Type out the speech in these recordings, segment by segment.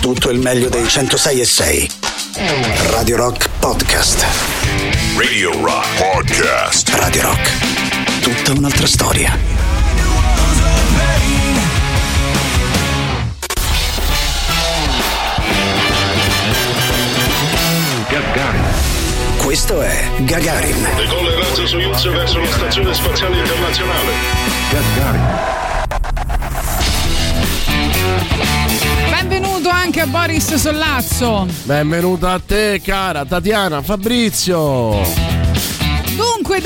tutto il meglio dei 106.6. Radio Rock Podcast. Radio Rock Podcast. Radio Rock. Tutta un'altra storia. Gagarin. Questo è Gagarin. Decolla il razzo Soyuz verso la stazione spaziale internazionale. Gagarin. Benvenuto anche a Boris Sollazzo. Benvenuta a te, cara Tatiana, Fabrizio. Dunque,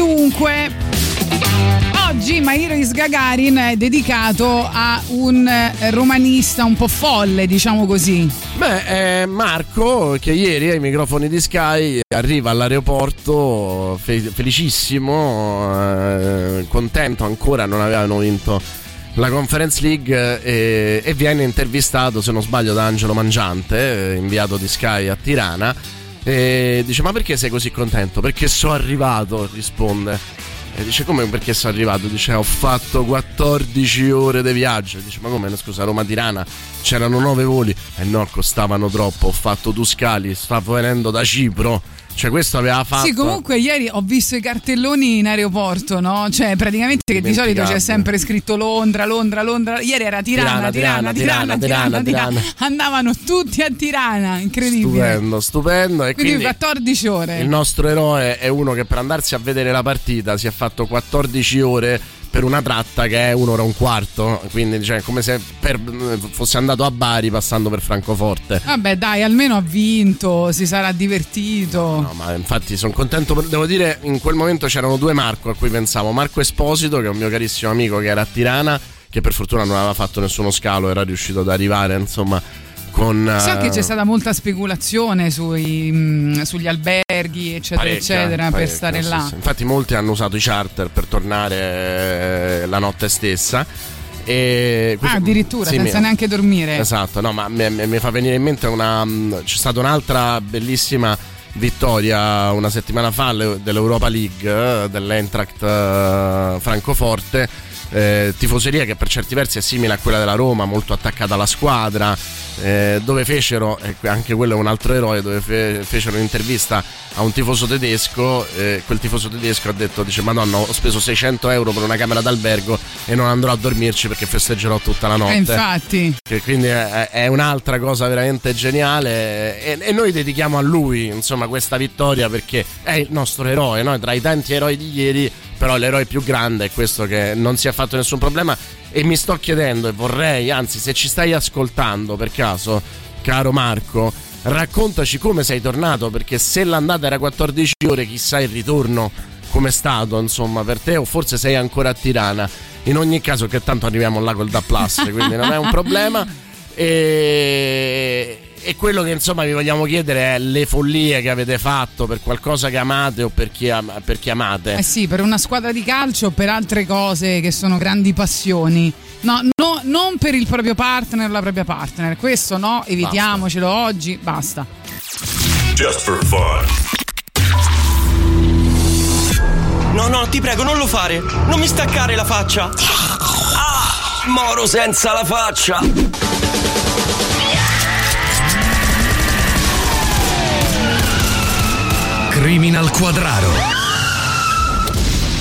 oggi Mairis Gagarin è dedicato a un romanista un po' folle, diciamo così. Beh, Marco, che ieri ai microfoni di Sky arriva all'aeroporto felicissimo, contento ancora, non avevano vinto la Conference League e viene intervistato, se non sbaglio, da Angelo Mangiante, inviato di Sky a Tirana, e dice: ma perché sei così contento? Perché sono arrivato, risponde. E dice: come perché sono arrivato? Dice: ho fatto 14 ore di viaggio. E dice: ma come? Scusa, Roma-Tirana c'erano 9 voli. E no, costavano troppo, ho fatto 2 scali, stavo venendo da Cipro. Cioè, questo aveva fatto. Sì, comunque ieri ho visto i cartelloni in aeroporto, no? Cioè, praticamente che di solito c'è sempre scritto Londra. Ieri era Tirana. Andavano tutti a Tirana, incredibile. Stupendo. E quindi 14 ore. Il nostro eroe è uno che per andarsi a vedere la partita si è fatto 14 ore per una tratta che è 1 ora e un quarto. Quindi, cioè, come se fosse andato a Bari passando per Francoforte. Vabbè, dai, almeno ha vinto, si sarà divertito. No, ma infatti sono contento. Devo dire, in quel momento c'erano 2 Marco a cui pensavo: Marco Esposito, che è un mio carissimo amico che era a Tirana, che per fortuna non aveva fatto nessuno scalo, era riuscito ad arrivare, insomma. So che c'è stata molta speculazione sugli alberghi, eccetera, parecchia, per stare là. Sì. Infatti molti hanno usato i charter per tornare la notte stessa. E addirittura sì, senza neanche dormire. Esatto, no, ma mi fa venire in mente c'è stata un'altra bellissima vittoria una settimana fa dell'Europa League, dell'Eintracht Francoforte. Tifoseria che per certi versi è simile a quella della Roma, molto attaccata alla squadra, dove fecero, anche quello è un altro eroe, dove fecero un'intervista a un tifoso tedesco, quel tifoso tedesco ha detto, dice: Madonna, ho speso 600 euro per una camera d'albergo e non andrò a dormirci perché festeggerò tutta la notte. Infatti. Che quindi è un'altra cosa veramente geniale, e noi dedichiamo a lui, insomma, questa vittoria, perché è il nostro eroe, no? Tra i tanti eroi di ieri, però l'eroe più grande è questo, che non si è fatto nessun problema. E mi sto chiedendo, e vorrei, anzi, se ci stai ascoltando per caso, caro Marco, raccontaci come sei tornato, perché se l'andata era 14 ore, chissà il ritorno com'è stato, insomma, per te, o forse sei ancora a Tirana. In ogni caso, che tanto arriviamo là col DAB+, quindi non è un problema. E quello che, insomma, vi vogliamo chiedere è le follie che avete fatto per qualcosa che amate o per chi amate. Sì, per una squadra di calcio o per altre cose che sono grandi passioni. No, non per il proprio partner o la propria partner. Questo no, evitiamocelo oggi, basta. Just for fun. No, ti prego, non lo fare. Non mi staccare la faccia. Ah, moro senza la faccia. Criminal Quadraro.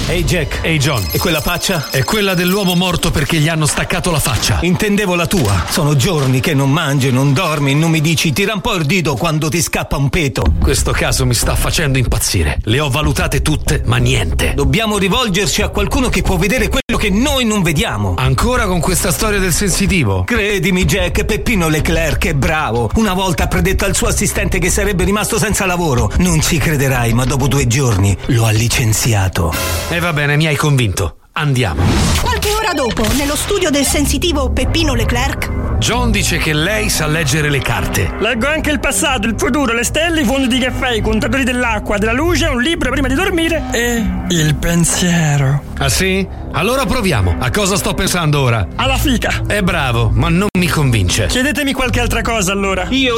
Ehi, hey Jack. Ehi, hey John. E quella faccia? È quella dell'uomo morto perché gli hanno staccato la faccia. Intendevo la tua. Sono giorni che non mangi, non dormi, non mi dici, tira un po' il dito quando ti scappa un peto. Questo caso mi sta facendo impazzire. Le ho valutate tutte, ma niente. Dobbiamo rivolgerci a qualcuno che può vedere quello che noi non vediamo. Ancora con questa storia del sensitivo? Credimi, Jack, Peppino Leclerc è bravo. Una volta ha predetto al suo assistente che sarebbe rimasto senza lavoro. Non ci crederai, ma dopo 2 giorni lo ha licenziato. E va bene, mi hai convinto. Andiamo. Qualche ora dopo, nello studio del sensitivo Peppino Leclerc, John dice che lei sa leggere le carte. Leggo anche il passato, il futuro, le stelle, i fondi di caffè, i contatori dell'acqua, della luce, un libro prima di dormire e il pensiero. Ah sì? Allora proviamo. A cosa sto pensando ora? Alla fica. È bravo, ma non mi convince. Chiedetemi qualche altra cosa, allora. Io.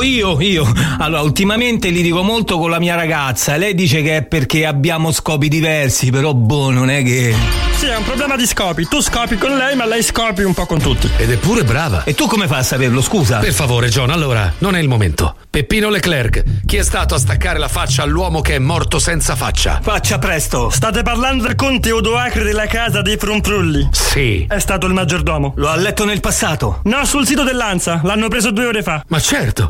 Allora, ultimamente li dico molto con la mia ragazza. Lei dice che è perché abbiamo scopi diversi, però non è che... Sì, è un problema di scopi. Tu scopi con lei, ma lei scorpi un po' con tutti. Ed è pure brava. E tu come fai a saperlo, scusa? Per favore, John, allora, non è il momento. Peppino Leclerc, chi è stato a staccare la faccia all'uomo che è morto senza faccia? Faccia presto. State parlando con Teodoacre della casa dei Frumprulli? Sì. È stato il maggiordomo. Lo ha letto nel passato? No, sul sito dell'ANSA. L'hanno preso 2 ore fa. Ma certo.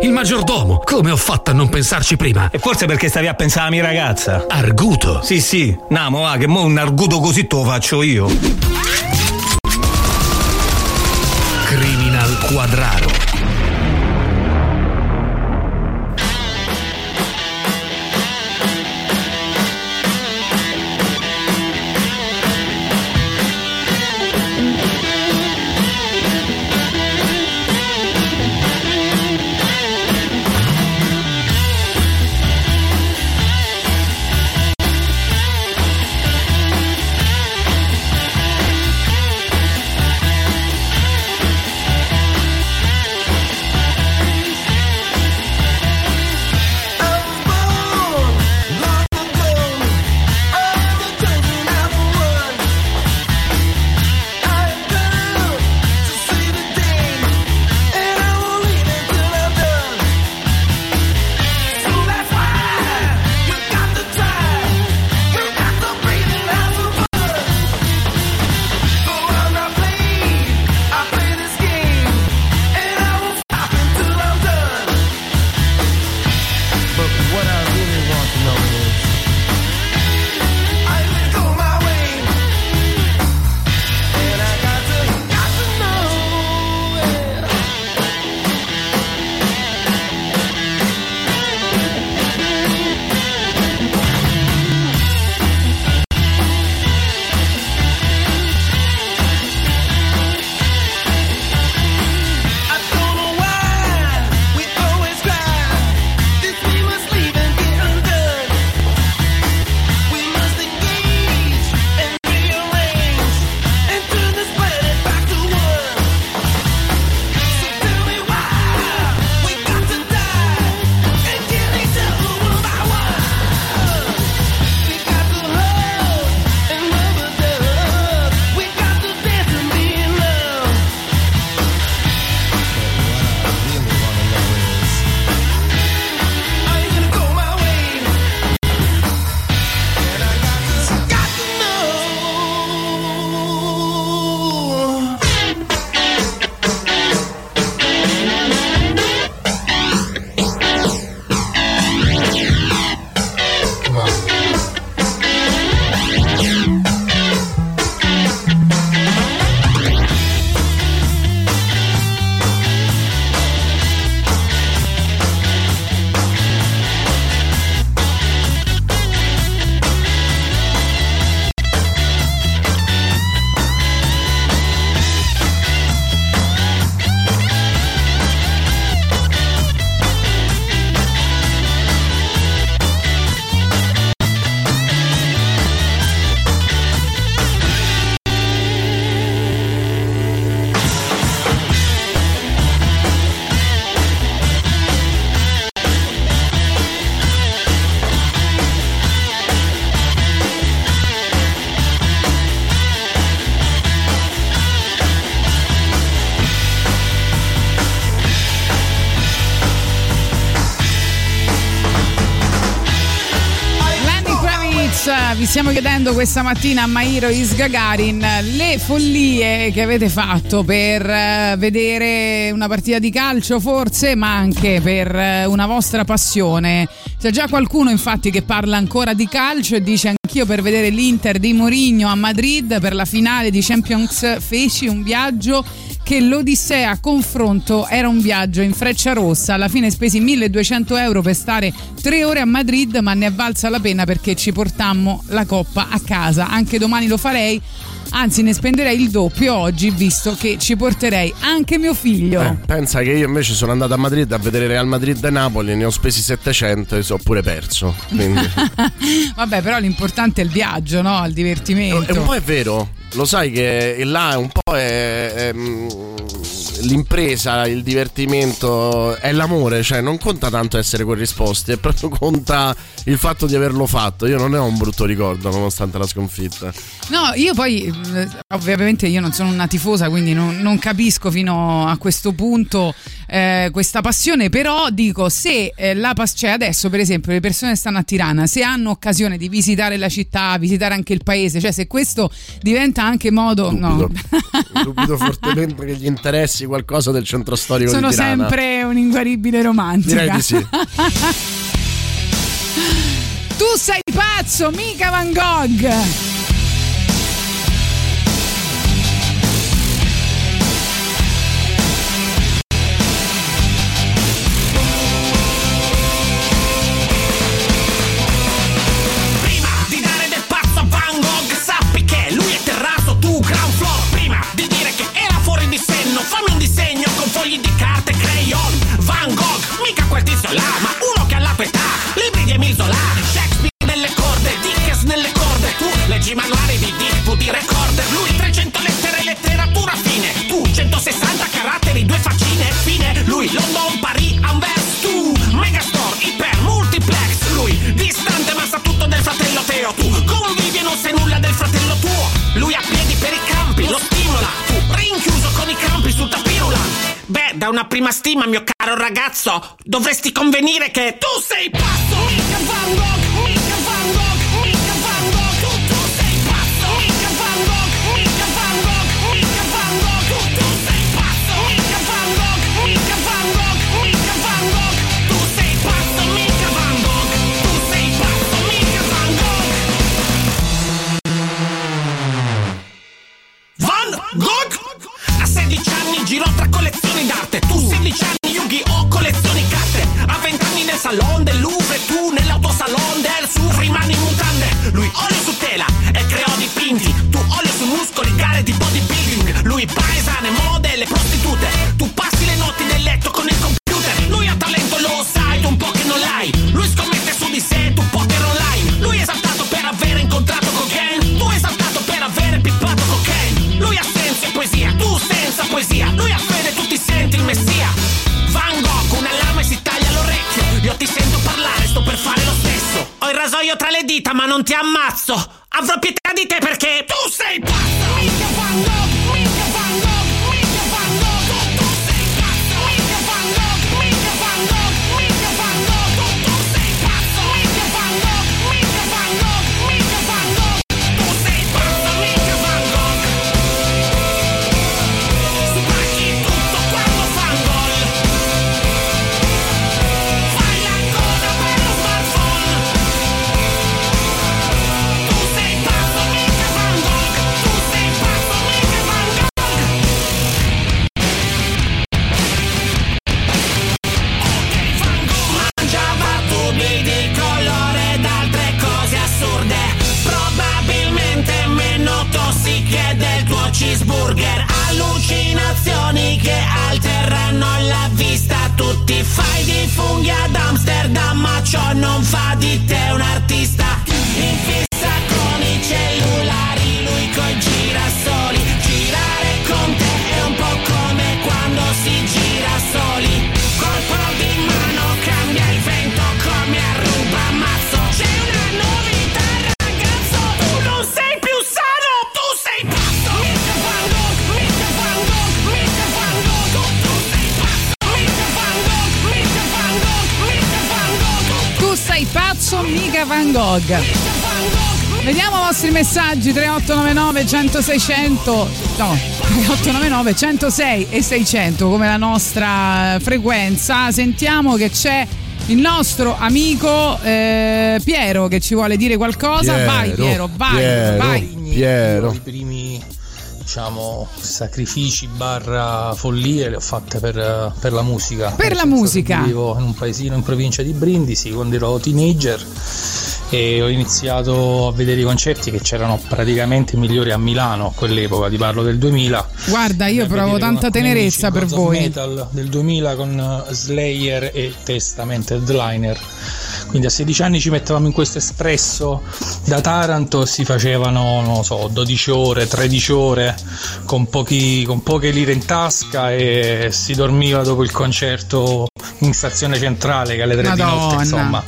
Il maggiordomo, come ho fatto a non pensarci prima? E forse perché stavi a pensare alla mia ragazza. Arguto? Sì, Namo, che mo un arguto così te lo faccio io. Criminal Quadraro. Vi stiamo chiedendo questa mattina a Mairo Is Gagarin le follie che avete fatto per vedere una partita di calcio, forse, ma anche per una vostra passione. C'è già qualcuno infatti che parla ancora di calcio e dice: anch'io per vedere l'Inter di Mourinho a Madrid per la finale di Champions feci un viaggio che l'Odissea a confronto era un viaggio in freccia rossa, alla fine spesi 1200 euro per stare 3 ore a Madrid, ma ne è valsa la pena perché ci portammo la coppa a casa. Anche domani lo farei, anzi ne spenderei il doppio oggi visto che ci porterei anche mio figlio. Pensa che io invece sono andato a Madrid a vedere Real Madrid e Napoli, ne ho spesi 700 e ho pure perso, quindi. Vabbè, però l'importante è il viaggio, no? Il divertimento. E un po' è vero. Lo sai che là un po' è l'impresa, il divertimento è l'amore, cioè non conta tanto essere corrisposti, è proprio conta il fatto di averlo fatto. Io non ne ho un brutto ricordo nonostante la sconfitta. No, io poi ovviamente io non sono una tifosa, quindi non capisco fino a questo punto questa passione, però dico se cioè adesso per esempio le persone stanno a Tirana, se hanno occasione di visitare la città, visitare anche il paese, cioè se questo diventa anche modo dubito fortemente che gli interessi qualcosa del centro storico sono di Tirana. Sono sempre un'inguaribile romantica, direi di sì. Tu sei pazzo, mica Van Gogh. Fammi un disegno con fogli di carta e crayon. Van Gogh, mica quel tizio là, ma uno che ha la tua età, libri di Emile Zola, Shakespeare nelle corde, Dickens nelle corde. Tu leggi manuali di disputi recorder, lui 300 lettere, letteratura fine. Tu 160 caratteri, due faccine, fine. Lui London, Parigi, Anvers. Tu Megastore, Iper, Multiplex. Lui distante ma sa tutto del fratello Teo. Tu convivi e non sai nulla del fratello tuo. Lui a piedi per i campi, lo stimola. Tu rinchiuso con i campi sul tapirula. Beh, da una prima stima, mio caro ragazzo, dovresti convenire che tu sei pazzo, mica Van Gogh, mica Van Gogh, mica Van Gogh. Tu sei pazzo, mica Van Gogh, mica Van Gogh, mica Van Gogh. Tu sei pazzo, mica Van Gogh, mica Van Gogh, mica Van Gogh. Tu sei pazzo, mica Van Gogh. Tu sei pazzo, mica Van Gogh. Van Gogh. 16 anni giro tra collezioni d'arte. Tu 16 anni Yu-Gi-Oh, collezioni carte. A 20 anni nel salone del Louvre, tu nell'autosalon del Sud rimani in mutande. Lui olio su tela e creò dipinti, tu olio su muscoli, gare di bodybuilding. Lui paesane, modelle, prostitute. Tu passi le notti nel letto con il computer. Lui ha talento, lo sai, tu un po' che non l'hai. Lui scommette su di sé, tu poker online. Lui è esaltato per aver incontrato Gauguin, tu esaltato per aver pippato cocaine. Lui ha senso e poesia, tu senza poesia. Lui ha fede, tu ti senti il messia. Van Gogh, una lama e si taglia l'orecchio. Io ti sento parlare, sto per fare lo stesso. Ho il rasoio tra le dita ma non ti ammazzo. Avrò pietà di te perché tu sei pazzo, mica Van Gogh, mica Van Gogh. Cheeseburger, allucinazioni che alterano la vista. Tu ti fai di funghi ad Amsterdam, ma ciò non fa di te un artista. In fissa con i cellulari, lui coi girasoli. Girare con te è un po' come quando si gira soli. Colpo di mano cambia il vento come a rubamazzo. C'è una novità, ragazzo, tu non sei più sano, tu sei pazzo. Sei pazzo, mica Van Gogh. Vediamo i vostri messaggi 3899 100 600. No, 3899 106 e 600 come la nostra frequenza. Sentiamo che c'è il nostro amico Piero che ci vuole dire qualcosa. Piero, vai Piero, vai Piero, vai Piero. I primi, diciamo, sacrifici barra follie le ho fatte per la musica. Per la musica? Vivo in un paesino in provincia di Brindisi quando ero teenager e ho iniziato a vedere i concerti che c'erano praticamente migliori a Milano a quell'epoca, ti parlo del 2000. Guarda, io provo tanta tenerezza per voi. Metal del 2000 con Slayer e Testament Headliner. Quindi a 16 anni ci mettevamo in questo espresso da Taranto, si facevano, non lo so, 12 ore, 13 ore con poche lire in tasca, e si dormiva dopo il concerto in stazione centrale che alle 3 di notte, insomma,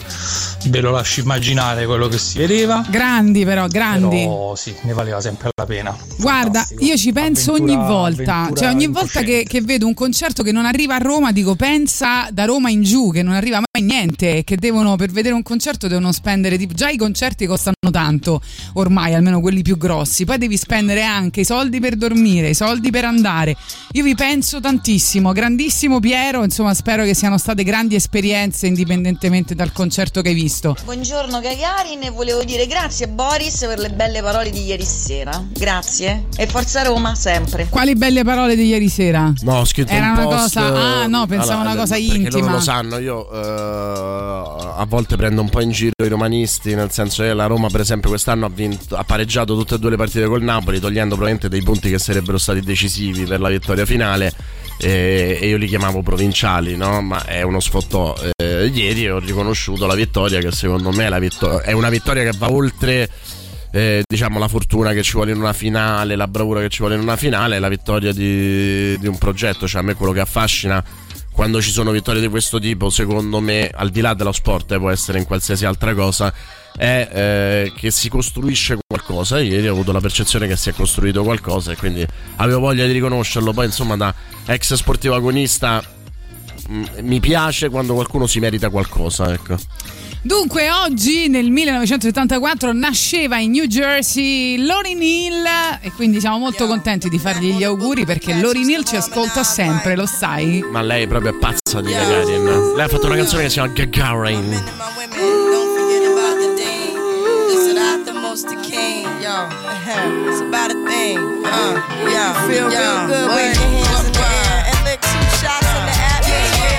ve lo lascio immaginare quello che si vedeva. Grandi, però, grandi. Però sì, ne valeva sempre la pena. Guarda, fantastico. Io ci penso ogni volta che vedo un concerto che non arriva a Roma, dico, pensa da Roma in giù che non arriva mai niente, che devono, per vedere un concerto devono spendere, tipo, già i concerti costano tanto ormai, almeno quelli più grossi, poi devi spendere anche i soldi per dormire, i soldi per andare. Io vi penso tantissimo, grandissimo Piero, insomma, spero che siano state grandi esperienze indipendentemente dal concerto che hai visto. Buongiorno Gagarin, e volevo dire grazie a Boris per le belle parole di ieri sera. Grazie. E forza Roma sempre. Quali belle parole di ieri sera? No, ho scritto era un post, una cosa. Ah, no, pensavo allora, una cosa intima. Perché loro lo sanno, io a volte prendo un po' in giro i romanisti, nel senso che la Roma, per esempio, quest'anno ha pareggiato tutte e due le partite col Napoli, togliendo probabilmente dei punti che sarebbero stati decisivi per la vittoria finale. E io li chiamavo provinciali, no? Ma è uno sfottò. Ieri ho riconosciuto la vittoria, che secondo me è una vittoria che va oltre, diciamo, la fortuna che ci vuole in una finale, la bravura che ci vuole in una finale, è la vittoria di un progetto. Cioè, a me quello che affascina quando ci sono vittorie di questo tipo, secondo me, al di là dello sport, può essere in qualsiasi altra cosa, è che si costruisce qualcosa. Ieri ho avuto la percezione che si è costruito qualcosa, e quindi avevo voglia di riconoscerlo. Poi, insomma, da ex sportivo agonista mi piace quando qualcuno si merita qualcosa, ecco. Dunque, oggi nel 1974 nasceva in New Jersey Lauryn Hill, e quindi siamo molto contenti di fargli gli auguri, perché Lauryn Hill ci ascolta sempre, lo sai. Ma lei è proprio pazza di Gagarin. Lei ha fatto una canzone che si chiama Gagarin. It's the king, yo. It's about a thing, yo. Feel real good with your hands in the air and lick some shots in the atmosphere.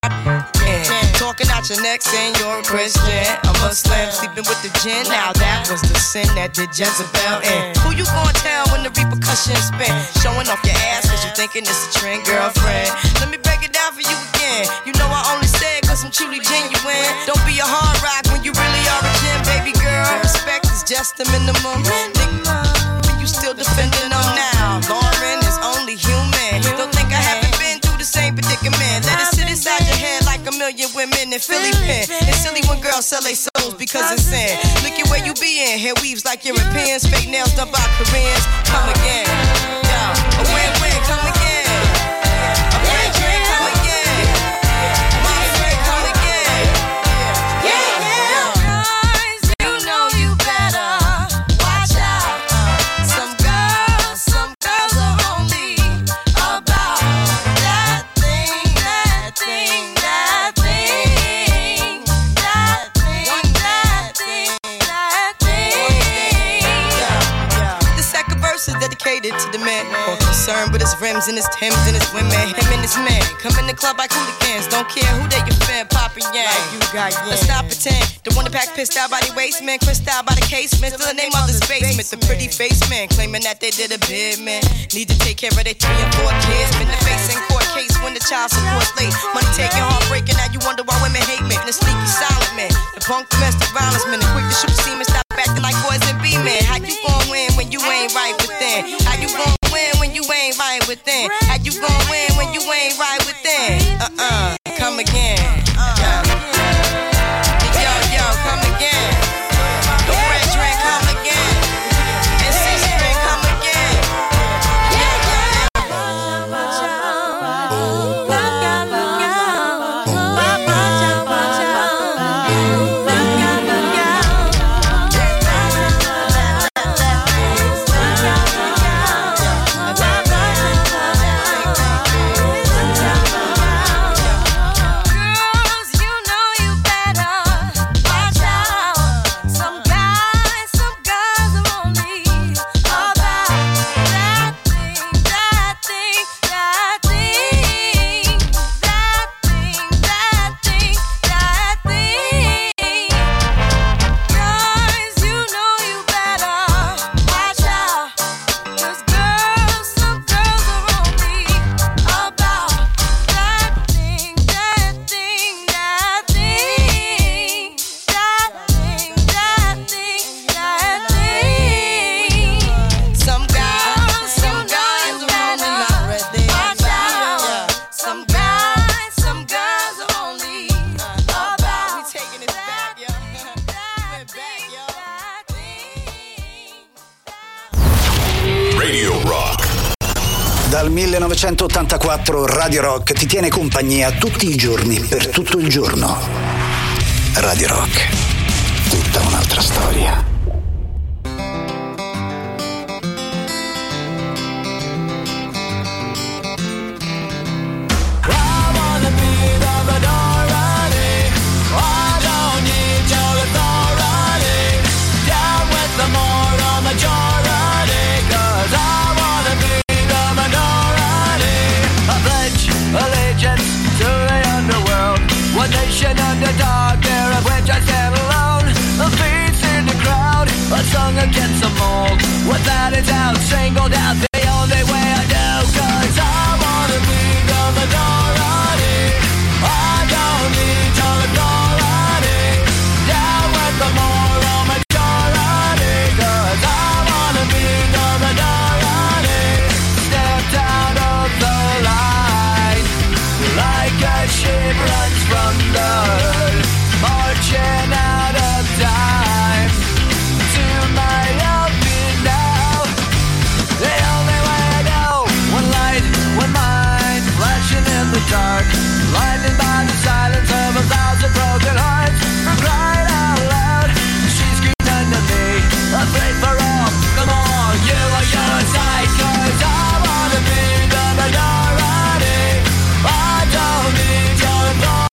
probably talking out your neck saying you're a Christian, a Muslim, sleeping with the gin. Now that was the sin that did Jezebel in. Who you gon' tell when the repercussions spin? Showing off your ass cause you thinking it's a trend, girlfriend. Let me break it down for you again. You know I only said cause I'm truly genuine. Don't be a hard rock when you really are a gin, baby girl. Respect is just the minimum. But you still defending them now. Lauren is only human. Don't think I haven't been through the same predicament. Let it sit inside your head like a million women in Philly pen. It's silly when girls sell their souls because it's sin. Look at where you be in. Hair weaves like Europeans. Fake nails done by Koreans. Come again. Yeah. A win-win. Come again. To the men or concerned with his rims and his Timbs and his women, him and his men. Come in the club like hooligans, don't care who they offend. Poppin' yang, like you got yang. Let's not pretend. The one that pack pissed out by the waist man, crissed out by the casement, still in their mother's basement. The pretty face man, claiming that they did a bid man. Need to take care of their 3 and 4 kids. Been the face in court case when the child support late. Money taking, heartbreaking, now you wonder why women hate men. The sneaky silent man, the punk domestic violence man, the quick to shoot semen, stop acting like boys and be men. How you gon' win when you ain't right within? How you gon' win when you ain't right within? How you gon' win when you ain't right within? Come again. Yo, come again. The red drink, come again. And C-string, come again. Girl, Dal 1984 Radio Rock ti tiene compagnia tutti i giorni, per tutto il giorno. Radio Rock, tutta un'altra storia. The dark there of which I stand alone. A beats in the crowd, a song against the mold. Without a doubt, singled out, the only way I know. 'Cause I wanna be the minority. I don't need your authority. Down with the moral majority. 'Cause I wanna be the minority. Stepped out of the line, like a sheep runs from the marching out of time to my helping now. The only way I know. One light, one mind, flashing in the dark, blinded by the silence of a thousand broken hearts. I cried out loud, she screamed under me, afraid for all. Come on, you are your side. 'Cause I wanna be the minority. I don't need your authority.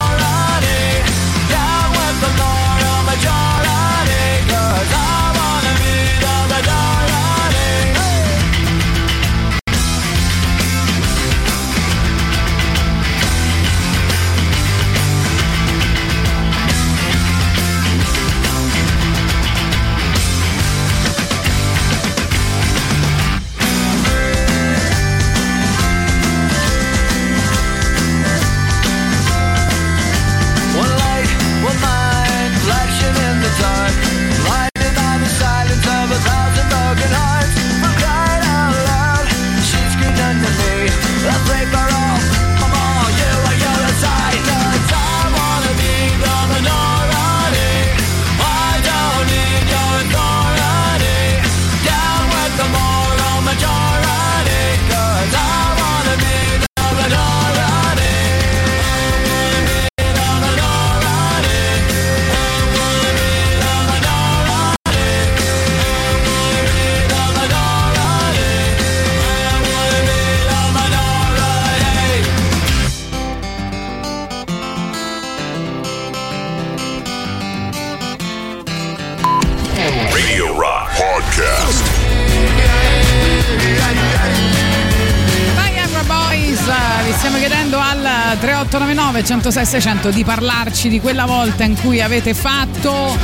Di parlarci di quella volta in cui avete fatto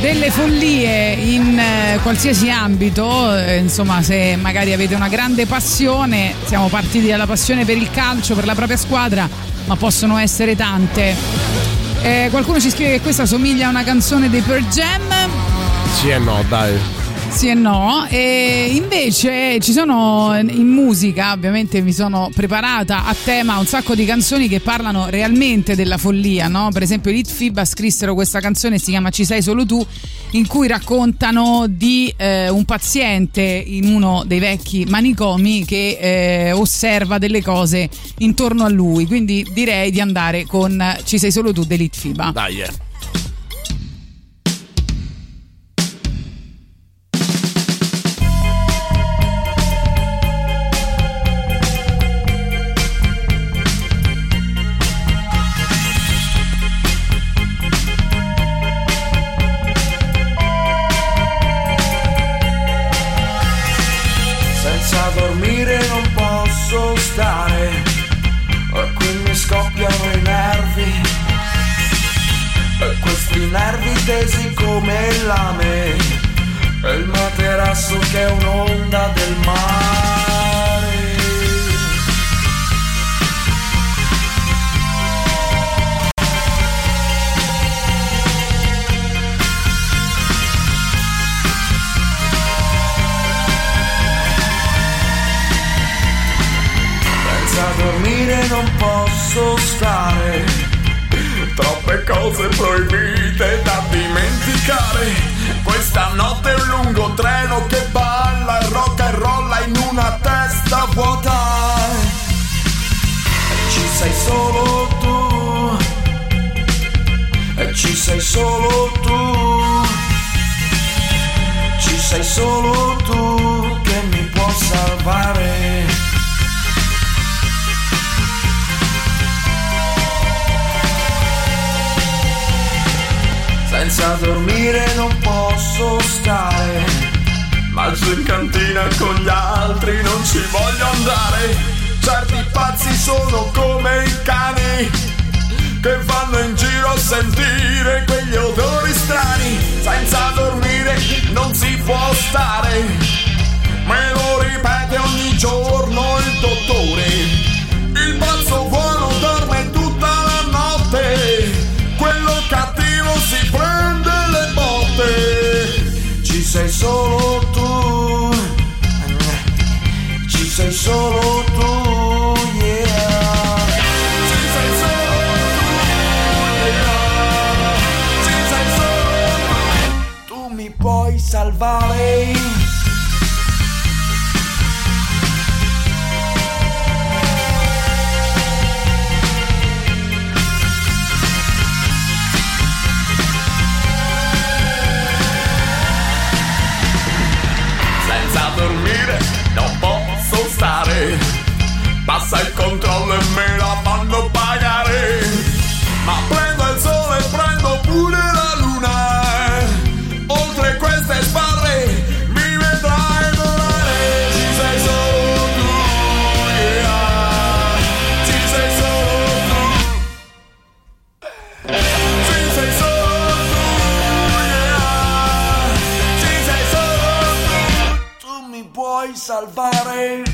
delle follie in qualsiasi ambito, insomma, se magari avete una grande passione. Siamo partiti dalla passione per il calcio, per la propria squadra, ma possono essere tante. Qualcuno ci scrive che questa somiglia a una canzone dei Pearl Jam. Sì e no, dai. Sì e no, e invece ci sono in musica, ovviamente mi sono preparata a tema un sacco di canzoni che parlano realmente della follia, no? Per esempio Lit Fiba scrissero questa canzone, si chiama Ci sei solo tu, in cui raccontano di un paziente in uno dei vecchi manicomi che osserva delle cose intorno a lui, quindi direi di andare con Ci sei solo tu dei Lit Fiba. Dai, eh. What sei solo tu, e ci sei solo tu, ci sei solo tu che mi può salvare. Senza dormire non posso stare, malzo in cantina con gli altri, non ci voglio andare. Certi pazzi sono come i cani che vanno in giro a sentire quegli odori strani. Senza dormire non si può stare, me lo ripete ogni giorno il dottore. Il pazzo buono dorme tutta la notte, quello cattivo si prende le botte. Ci sei solo tu, ci sei solo tu. Puoi salvare. Senza dormire non posso stare, passa il controllo e me la fanno pagare. Ma prendo il sole e prendo pure la luna, queste sbarre mi vedrai volare. Ci sei solo tu, yeah. Ci sei solo tu, ci sei solo tu, yeah. Ci sei solo tu, tu mi puoi salvare.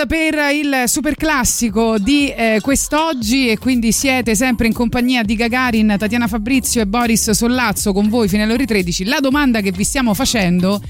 news per il superclassico di quest'oggi, e quindi siete sempre in compagnia di Gagarin, Tatiana Fabrizio e Boris Sollazzo con voi fino alle ore 13. La domanda che vi stiamo facendo: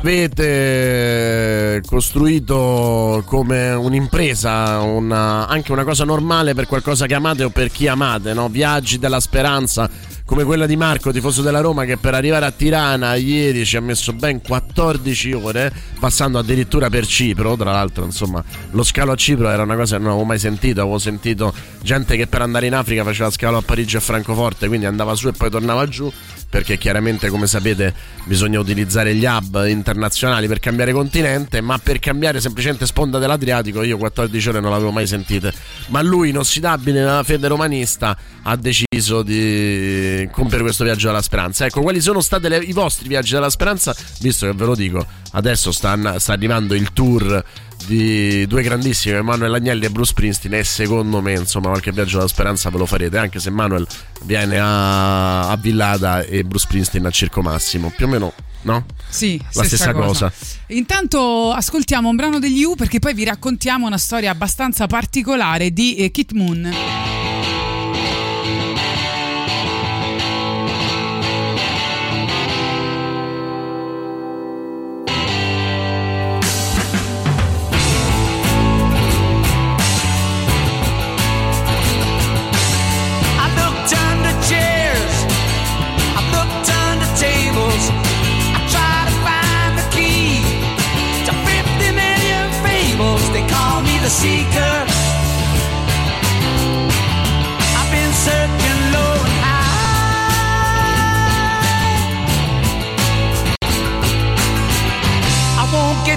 avete costruito come un'impresa anche una cosa normale per qualcosa che amate o per chi amate, no? Viaggi della speranza come quella di Marco, tifoso della Roma, che per arrivare a Tirana ieri ci ha messo ben 14 ore, passando addirittura per Cipro. Tra l'altro, insomma, lo scalo a Cipro era una cosa che non avevo mai sentito. Avevo sentito gente che per andare in Africa faceva scalo a Parigi e Francoforte, quindi andava su e poi tornava giù, perché chiaramente, come sapete, bisogna utilizzare gli hub internazionali per cambiare continente, ma per cambiare semplicemente sponda dell'Adriatico io 14 ore non l'avevo mai sentite. Ma lui, inossidabile nella fede romanista, ha deciso di compiere questo viaggio della speranza. Ecco, quali sono stati i vostri viaggi della speranza? Visto che, ve lo dico, adesso sta arrivando il tour di due grandissimi, Emanuele Agnelli e Bruce Springsteen, e secondo me, insomma, qualche viaggio della speranza ve lo farete, anche se Emanuele viene a Villada e Bruce Springsteen a Circo Massimo, più o meno, no? Sì, la stessa cosa. Intanto ascoltiamo un brano degli U, perché poi vi raccontiamo una storia abbastanza particolare di Kit Moon.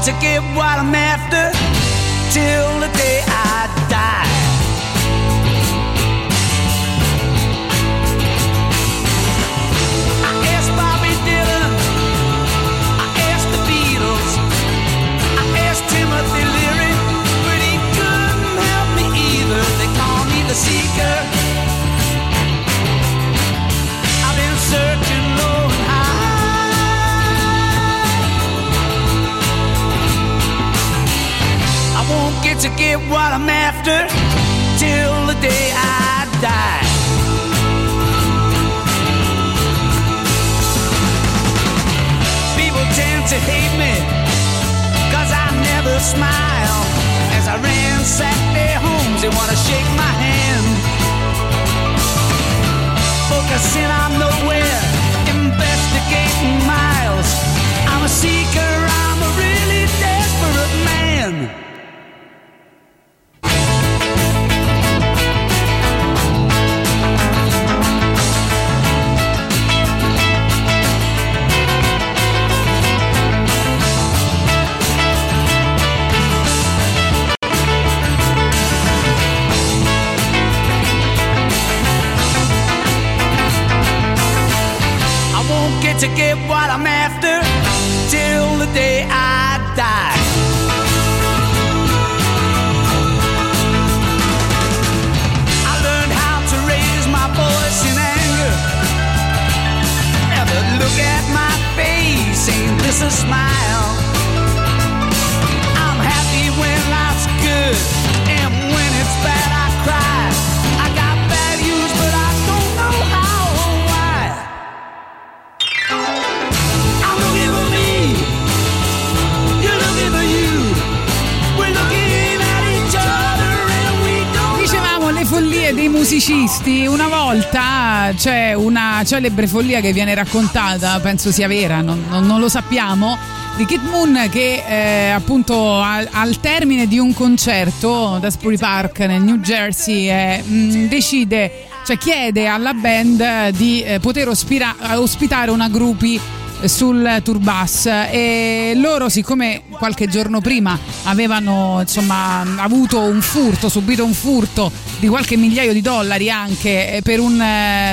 To get what I'm after till the day I die. I asked Bobby Dylan, I asked the Beatles, I asked Timothy Leary, but he couldn't help me either. They call me the seeker. I've been searching low and high. Won't get to get what I'm after till the day I die. People tend to hate me, cause I never smile. As I ransack their homes, they wanna shake my hand. Focusing on nowhere, investigating miles. I'm a seeker, I'm a really desperate man. To get what I'm after till the day I die. I learned how to raise my voice in anger. Never look at my face, ain't this a smile? I'm happy when life's good, and when it's bad I cry. I got values, but I don't know how. Follie dei musicisti. Una volta c'è una celebre follia che viene raccontata, penso sia vera, non lo sappiamo, di Kit Moon che appunto al termine di un concerto ad Asbury Park nel New Jersey chiede alla band di poter ospitare una groupie sul tour bus, e loro, siccome qualche giorno prima avevano avuto subito un furto di qualche migliaio di dollari anche per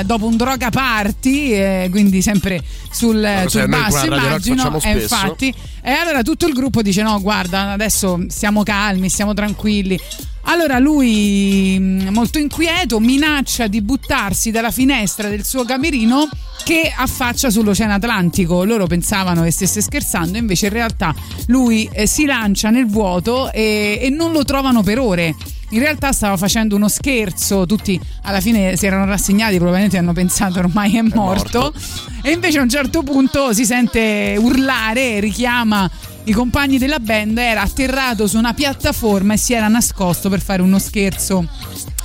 dopo un droga party, quindi sempre sul tour bus, immagino, infatti. E allora tutto il gruppo dice: no, guarda, adesso siamo calmi, siamo tranquilli. Allora lui, molto inquieto, minaccia di buttarsi dalla finestra del suo camerino che affaccia sull'Oceano Atlantico. Loro pensavano che stesse scherzando, invece in realtà lui si lancia nel vuoto e non lo trovano per ore. In realtà stava facendo uno scherzo, tutti alla fine si erano rassegnati, probabilmente hanno pensato ormai è morto. E invece a un certo punto si sente urlare, richiama i compagni della band, era atterrato su una piattaforma e si era nascosto per fare uno scherzo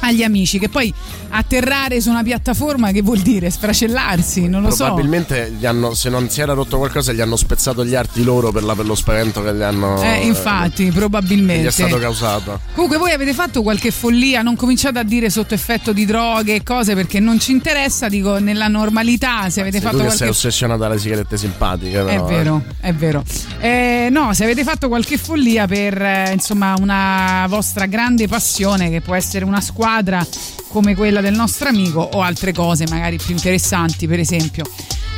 agli amici. Che poi atterrare su una piattaforma che vuol dire? Sfracellarsi? Non lo so. Probabilmente gli hanno, se non si era rotto qualcosa, gli hanno spezzato gli arti loro per lo spavento che gli hanno infatti probabilmente gli è stato causato. Comunque voi avete fatto qualche follia, non cominciate a dire sotto effetto di droghe e cose perché non ci interessa, dico nella normalità. Se avete fatto tu che sei ossessionata dalle sigarette simpatiche però, è vero no, se avete fatto qualche follia per insomma una vostra grande passione che può essere una squadra come quella del nostro amico o altre cose magari più interessanti, per esempio.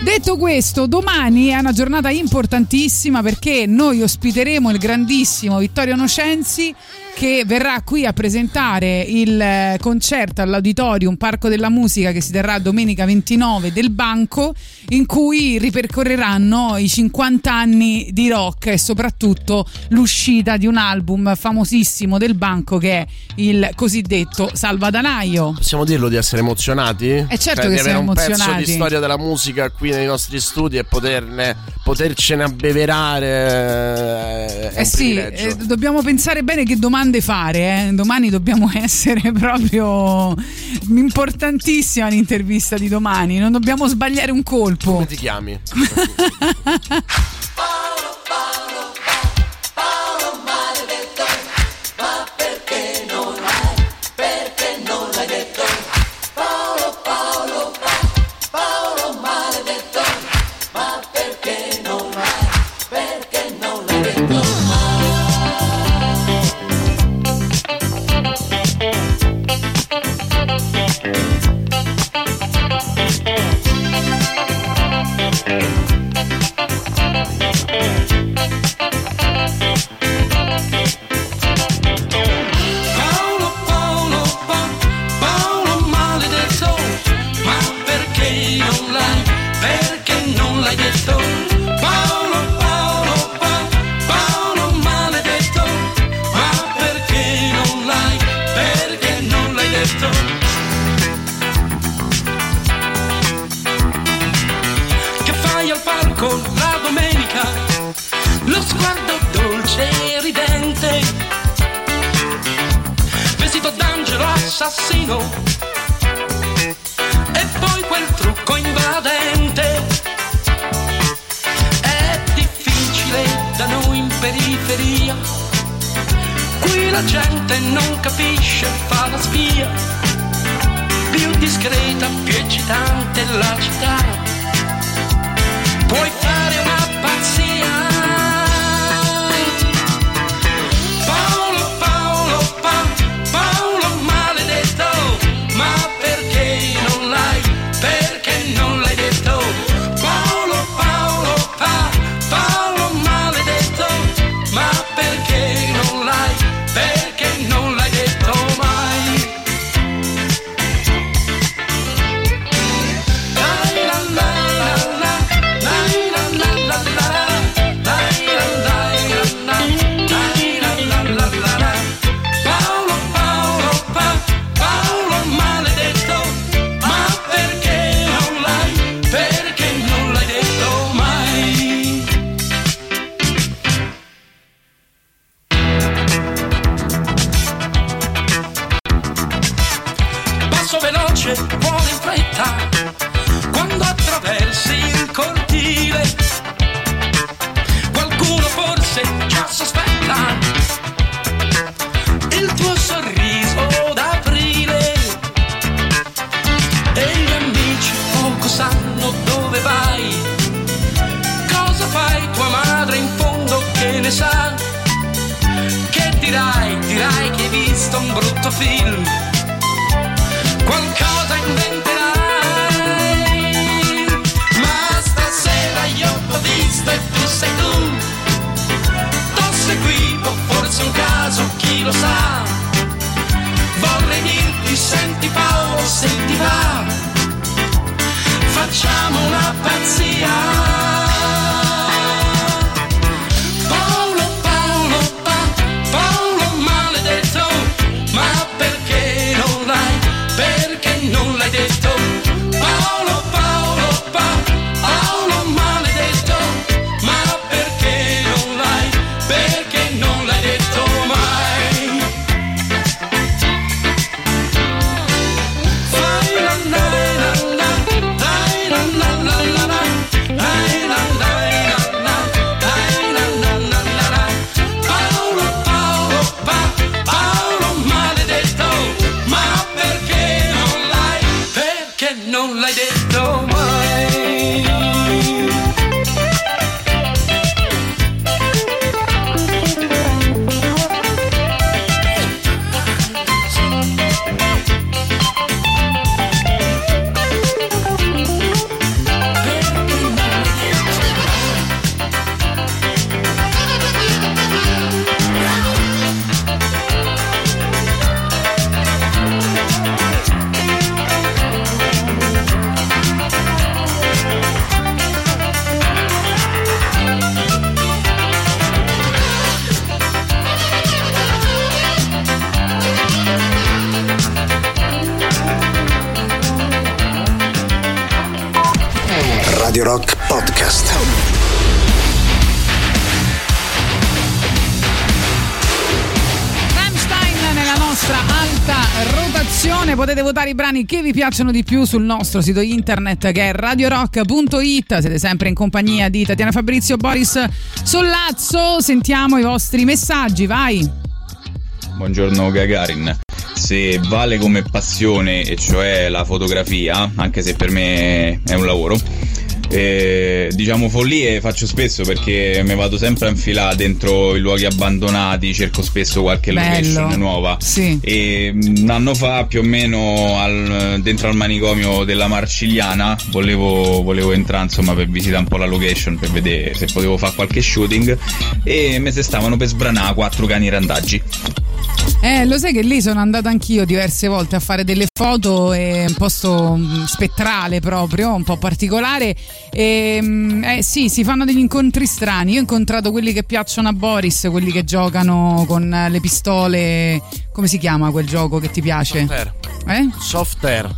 Detto questo, domani è una giornata importantissima perché noi ospiteremo il grandissimo Vittorio Nocenzi che verrà qui a presentare il concerto all'Auditorium Parco della Musica che si terrà domenica 29 del Banco, in cui ripercorreranno i 50 anni di rock e soprattutto l'uscita di un album famosissimo del Banco che è il cosiddetto Salvadanaio. Possiamo dirlo di essere emozionati? È certo, cioè, che di siamo emozionati. Avere un pezzo di storia della musica qui nei nostri studi e potercene abbeverare è un privilegio. Dobbiamo pensare bene che domande fare, Domani dobbiamo essere proprio importantissima l'intervista di domani, non dobbiamo sbagliare un colpo. Come ti chiami? facciamo una pazzia. Potete votare i brani che vi piacciono di più sul nostro sito internet che è radiorock.it. Siete sempre in compagnia di Tatiana Fabrizio, Boris Sollazzo. Sentiamo i vostri messaggi, vai. Buongiorno Gagarin. Se vale come passione, e cioè la fotografia, anche se per me è un lavoro, diciamo follie faccio spesso perché mi vado sempre a infilare dentro i luoghi abbandonati, cerco spesso qualche location nuova, sì. E un anno fa più o meno dentro al manicomio della Marcigliana volevo entrare insomma per visitare un po' la location, per vedere se potevo fare qualche shooting, e me se stavano per sbranare 4 cani randaggi. Lo sai che lì sono andata anch'io diverse volte a fare delle foto, è un posto spettrale proprio, un po' particolare, sì, si fanno degli incontri strani. Io ho incontrato quelli che piacciono a Boris, quelli che giocano con le pistole, come si chiama quel gioco che ti piace? Soft air.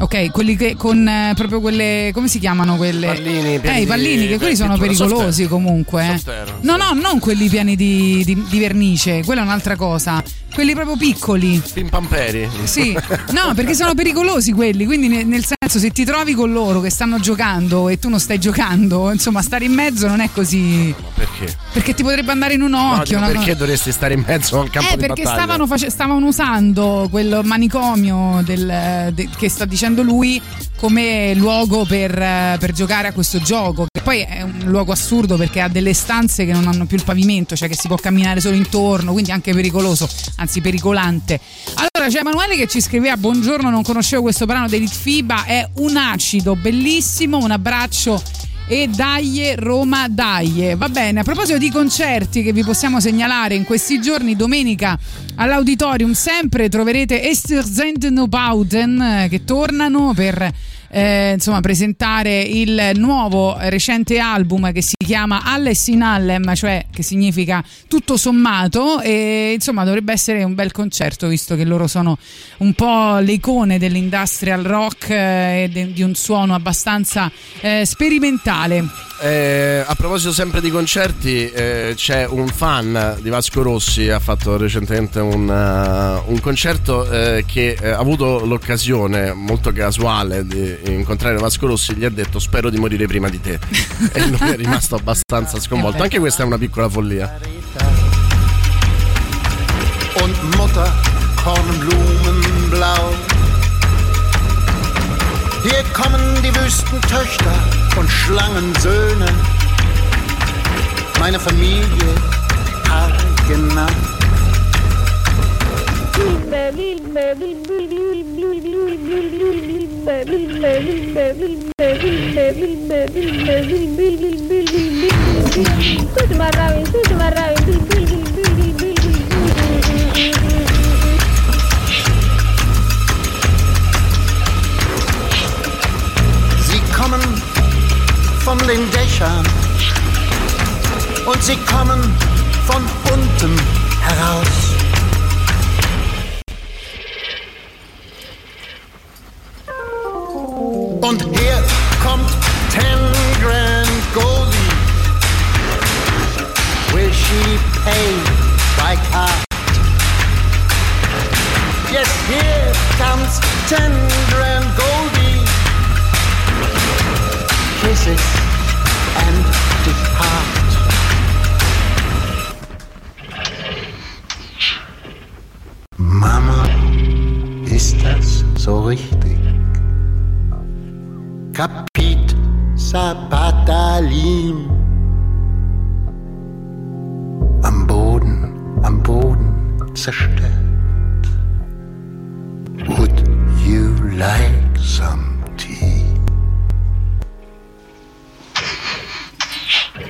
Ok, quelli che con proprio quelle, come si chiamano quelle? I pallini, che quelli sono pericolosi comunque. Soft air. No, non quelli pieni di vernice, quella è un'altra cosa. Quelli proprio piccoli. Pimpamperi. Sì, no, perché sono pericolosi quelli, quindi nel senso se ti trovi con loro che stanno giocando e tu non stai giocando, insomma stare in mezzo non è così. Ma perché? Perché ti potrebbe andare in un occhio. Perché dovresti stare in mezzo al campo di battaglia? Perché stavano usando quel manicomio che sta dicendo lui come luogo per giocare a questo gioco, che poi è un luogo assurdo perché ha delle stanze che non hanno più il pavimento, cioè che si può camminare solo intorno, quindi anche pericoloso, anzi pericolante. Allora c'è Emanuele che ci scriveva: buongiorno, non conoscevo questo brano dei Litfiba, è un acido bellissimo, un abbraccio e dai Roma dai. Va bene, a proposito di concerti che vi possiamo segnalare in questi giorni, domenica all'Auditorium sempre troverete Esterzenden Bauden che tornano per presentare il nuovo recente album che si chiama Alles in Allem, cioè che significa tutto sommato, e insomma dovrebbe essere un bel concerto visto che loro sono un po' le icone dell'industrial rock e di un suono abbastanza sperimentale. A proposito sempre di concerti, c'è un fan di Vasco Rossi, ha fatto recentemente un concerto che ha avuto l'occasione molto casuale di incontrare Vasco Rossi, gli ha detto spero di morire prima di te e lui è rimasto abbastanza sconvolto. Anche questa è una piccola follia. Und Mutter Kornblumenblau, hier kommen die Wüstentöchter und Schlangensöhne, meine Familie haargenau. Sie kommen den Dächern und sie kommen von unten heraus. Und hier kommt Ten Grand Goldie. Will she pay by card? Yes, here comes Ten Grand Goldie. Kisses and depart. Mama, ist das so richtig? Kapit Sabatalim. Am Boden zerstört. Would you like some tea?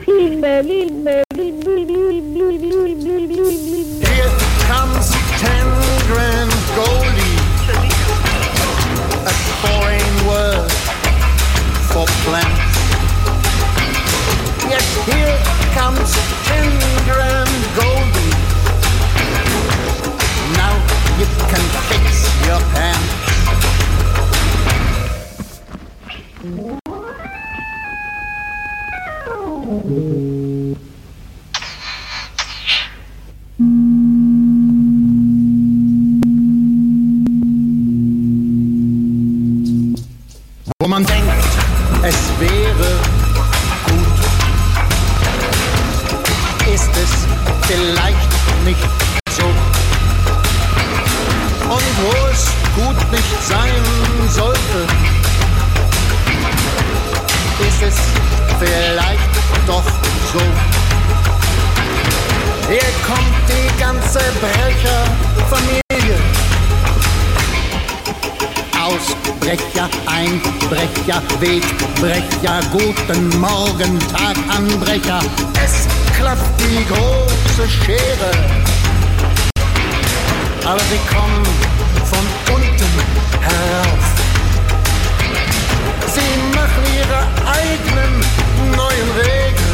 Here comes Ten Grand Goldie. A foreign word for plants. Yes, here comes Ten Grand Goldie. Now you can fix your pants. Wo man denkt, es wäre gut, ist es vielleicht nicht so. Und wo es gut nicht sein sollte, ist es vielleicht doch so. Hier kommt die ganze Brecherfamilie. Ausbrecher, Einbrecher, Wegbrecher, guten Morgen, Taganbrecher. Es klafft die große Schere, aber sie kommen von unten herauf. Sie machen ihre eigenen neuen Regeln.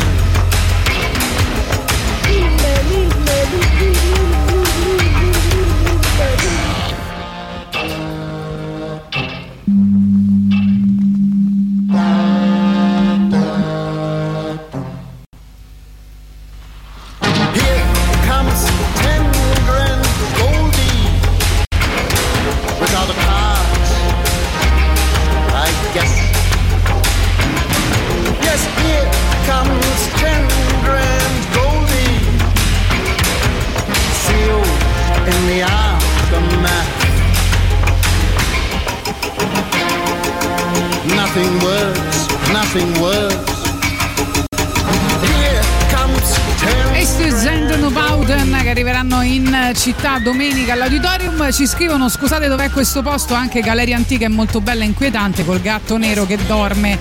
E Suzanne Bauden che arriveranno in città domenica all'auditorium. Ci scrivono: scusate, dov'è questo posto? Anche Galleria Antica è molto bella e inquietante col gatto nero che dorme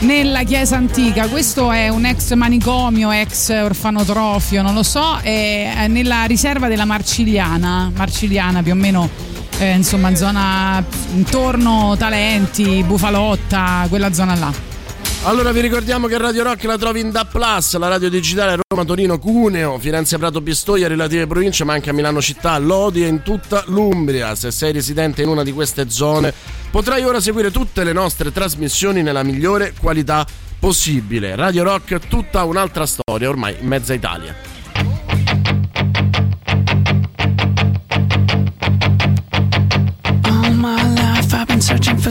nella chiesa antica. Questo è un ex manicomio, ex orfanotrofio, non lo so, è nella riserva della Marciliana più o meno. Insomma, zona intorno Talenti, Bufalotta, quella zona là. Allora vi ricordiamo che Radio Rock la trovi in DAB+, la radio digitale Roma, Torino, Cuneo, Firenze, Prato, Pistoia, relative province, ma anche a Milano città, Lodi e in tutta l'Umbria. Se sei residente in una di queste zone potrai ora seguire tutte le nostre trasmissioni nella migliore qualità possibile. Radio Rock, tutta un'altra storia ormai in mezza Italia. Searching for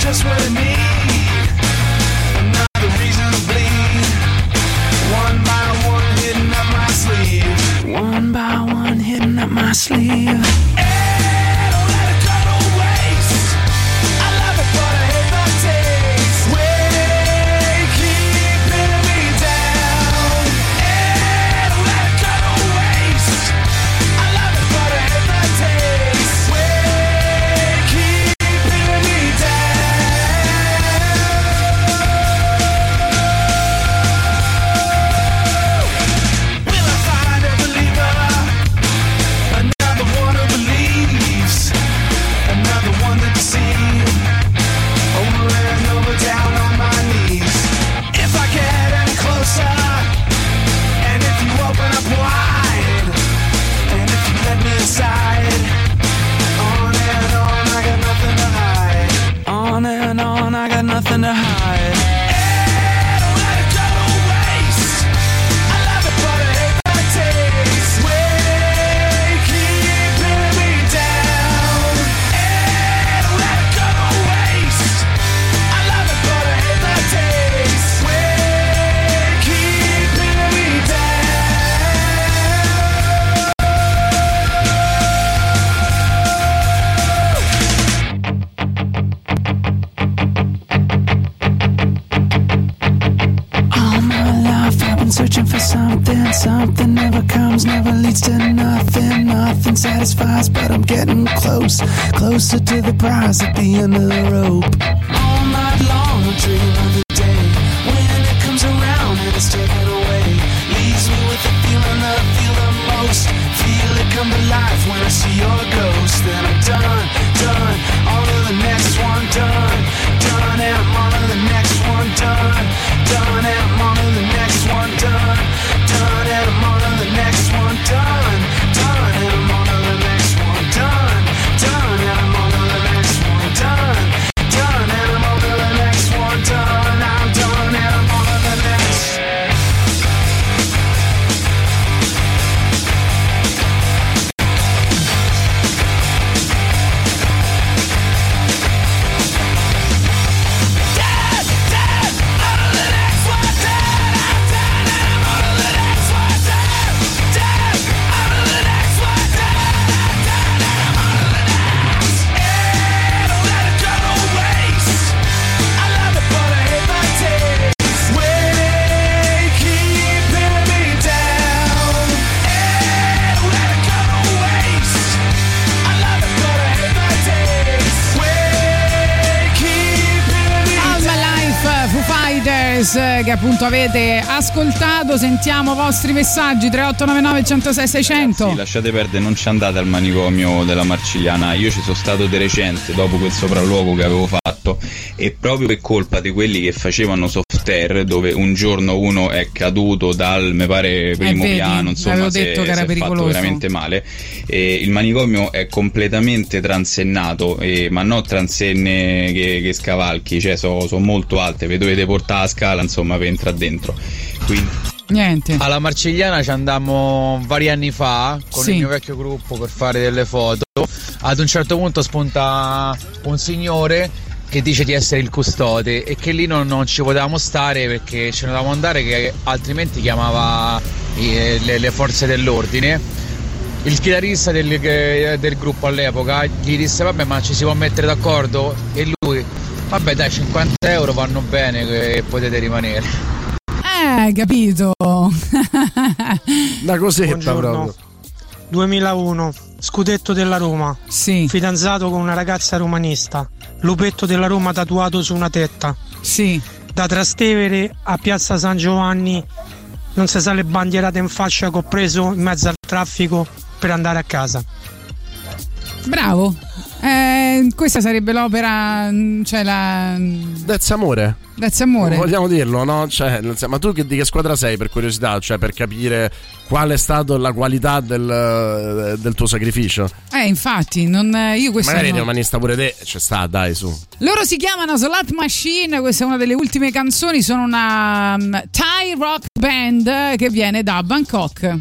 Just what I need. my sleeve. Closer to the prize at the end of the rope. All night long I dream of the day when it comes around and it's taken away. Leaves me with the feeling that I feel the most. Feel it come to life when I see your ghost. Then I'm done, done, on to the next one. Done, done, and I'm on to the next one. Done, done, and I'm on to the next one. Done, done, and I'm on to the next one. Done, done, and I'm on to the next one. Done. Done, and I'm on to the next one. Done, done, and I'm on to the next one. Done, I'm done, and I'm on to the next. Done, done, on to the next one. Done, I'm done, and I'm on to the next one. Done, done, on to the next one. Done, done, and I'm on to the next. Che appunto avete ascoltato. Sentiamo i vostri messaggi 3899 106 600. Sì, lasciate perdere, non ci andate al manicomio della Marcigliana. Io ci sono stato di recente dopo quel sopralluogo che avevo fatto e proprio per colpa di quelli che facevano soft air, dove un giorno uno è caduto dal, mi pare, primo piano, insomma detto che era pericoloso, fatto veramente male, e il manicomio è completamente transennato, ma non transenne che scavalchi, cioè sono molto alte, vi dovete portare a scala, insomma, per entrare dentro. Quindi niente. Alla Marcigliana ci andammo vari anni fa con il mio vecchio gruppo per fare delle foto. Ad un certo punto spunta un signore che dice di essere il custode e che lì non ci potevamo stare perché ce ne dovevamo andare, che altrimenti chiamava le forze dell'ordine. Il chitarrista del gruppo all'epoca gli disse: vabbè, ma ci si può mettere d'accordo? E lui: vabbè dai, 50 euro vanno bene che potete rimanere. Capito. La cosetta. Buongiorno. Proprio 2001, scudetto della Roma. Sì. Fidanzato con una ragazza romanista. Lupetto della Roma tatuato su una tetta. Sì. Da Trastevere a Piazza San Giovanni non si sa le bandierate in faccia che ho preso in mezzo al traffico per andare a casa. Bravo. Questa sarebbe l'opera, cioè la Dez'amore. Vogliamo dirlo, no? Cioè, ma tu di che squadra sei, per curiosità? Cioè, per capire qual è stata la qualità del tuo sacrificio. Infatti, non io questo. Magari romanista pure te, c'è sta, dai, su. Loro si chiamano Slot Machine, questa è una delle ultime canzoni, sono una Thai rock band che viene da Bangkok.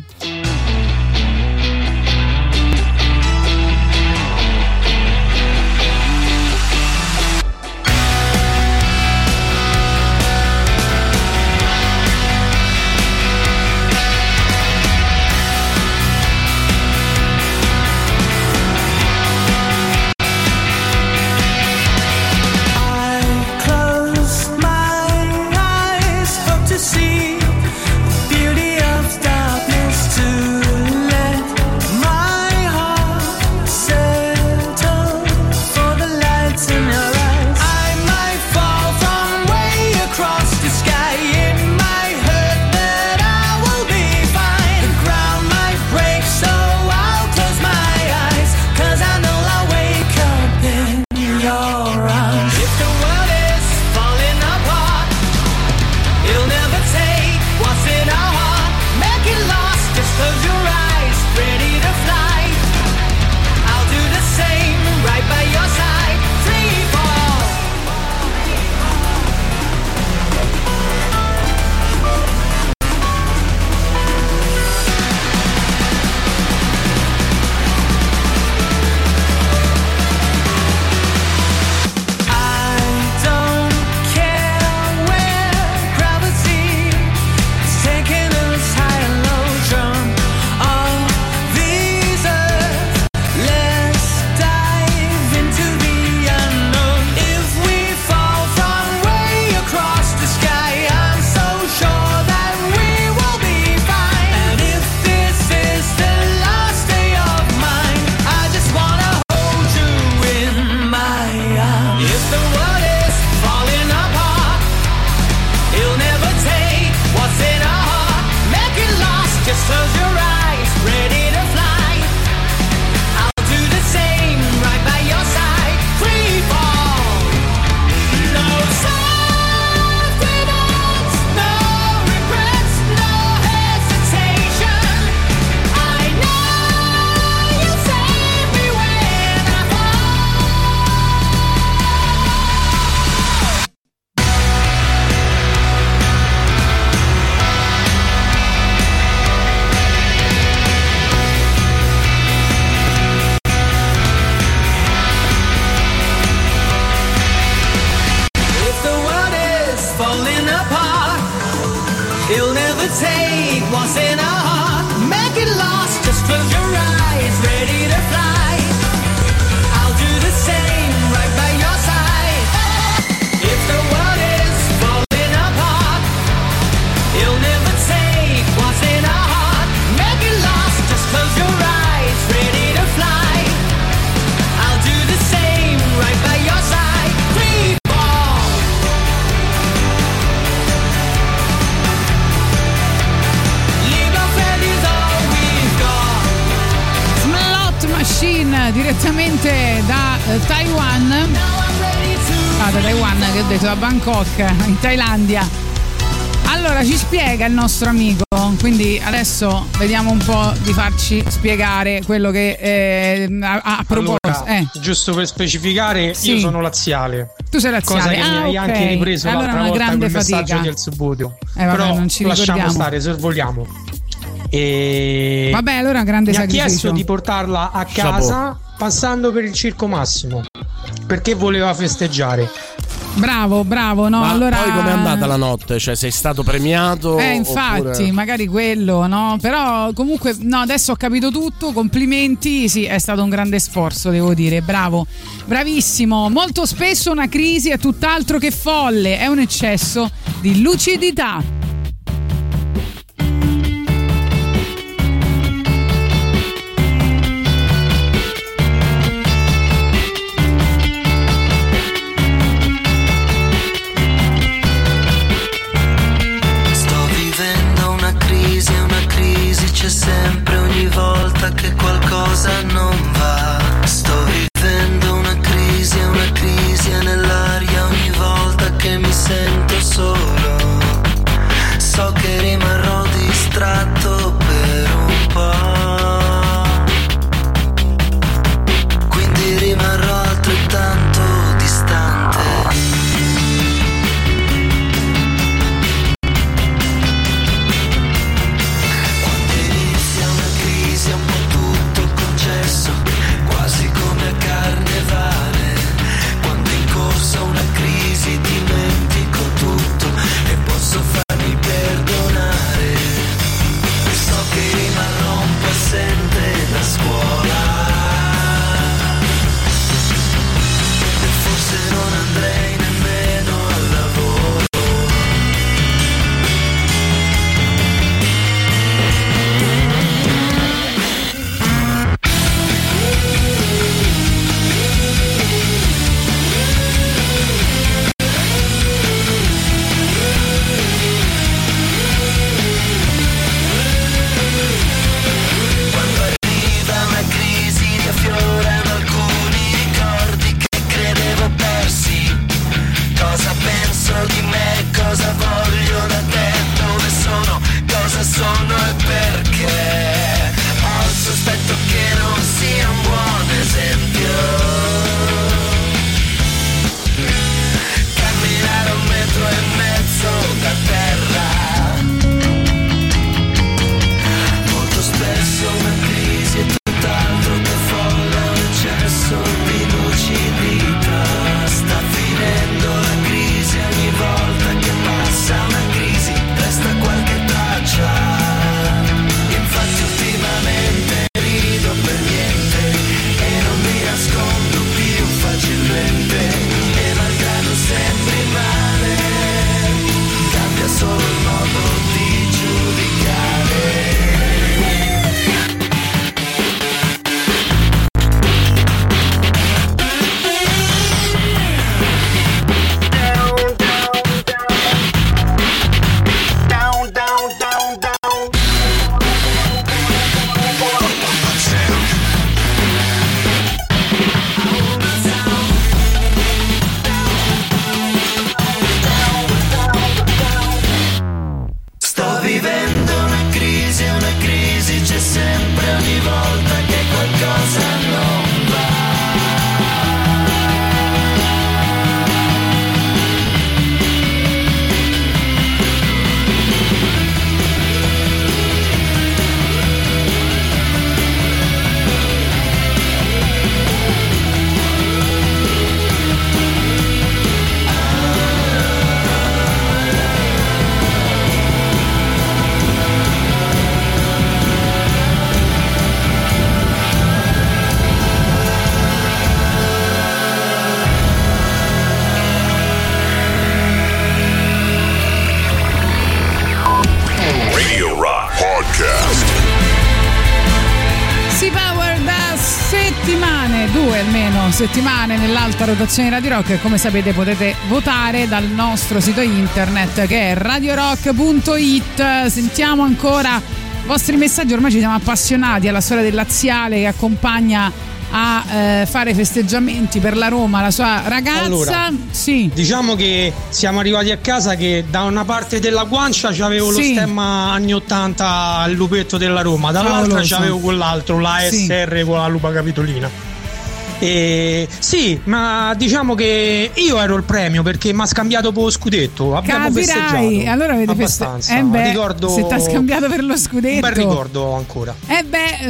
would take what's in our heart, make it last, just close your eyes, ready to fly. I'll do the same, right by your side. If the world is falling apart, you'll never take what's in our heart, make it last, just close your eyes, ready to fly. I'll do the same, right by your side. 3, 4 Little friend is all we've got. Slot Machine direttamente da Taiwan. Ah, da Taiwan, che ho detto, da Bangkok, in Thailandia. Allora ci spiega il nostro amico. Quindi adesso vediamo un po' di farci spiegare quello che ha proposto. Allora, giusto per specificare, sì, io sono laziale. Tu sei laziale, cosa che mi hai anche ripreso allora l'altra volta con il messaggio del Subudio. Vabbè, però non ci lasciamo stare, sorvoliamo. E vabbè, allora grande mi sacrificio. Mi ha chiesto di portarla a casa passando per il Circo Massimo, perché voleva festeggiare. Bravo, bravo, no? Ma allora poi com'è andata la notte? Cioè, sei stato premiato? Infatti, oppure magari quello, no? Però comunque, no, adesso ho capito tutto. Complimenti, sì, è stato un grande sforzo, devo dire. Bravo, bravissimo. Molto spesso una crisi è tutt'altro che folle, è un eccesso di lucidità. Nell'aria ogni volta che mi sento solo, settimane nell'alta rotazione di Radio Rock. Come sapete potete votare dal nostro sito internet che è radiorock.it. Sentiamo ancora i vostri messaggi, ormai ci siamo appassionati alla storia del laziale che accompagna a fare festeggiamenti per la Roma la sua ragazza. Allora, sì, diciamo che siamo arrivati a casa che da una parte della guancia c'avevo lo stemma anni 80 il lupetto della Roma, dall'altra c'avevo quell'altro, la SR con la lupa capitolina. Sì, ma diciamo che io ero il premio perché mi ha scambiato per lo scudetto. Abbiamo festeggiato. Allora avete abbastanza. Ricordo, se ti ha scambiato per lo scudetto, un bel ricordo ancora.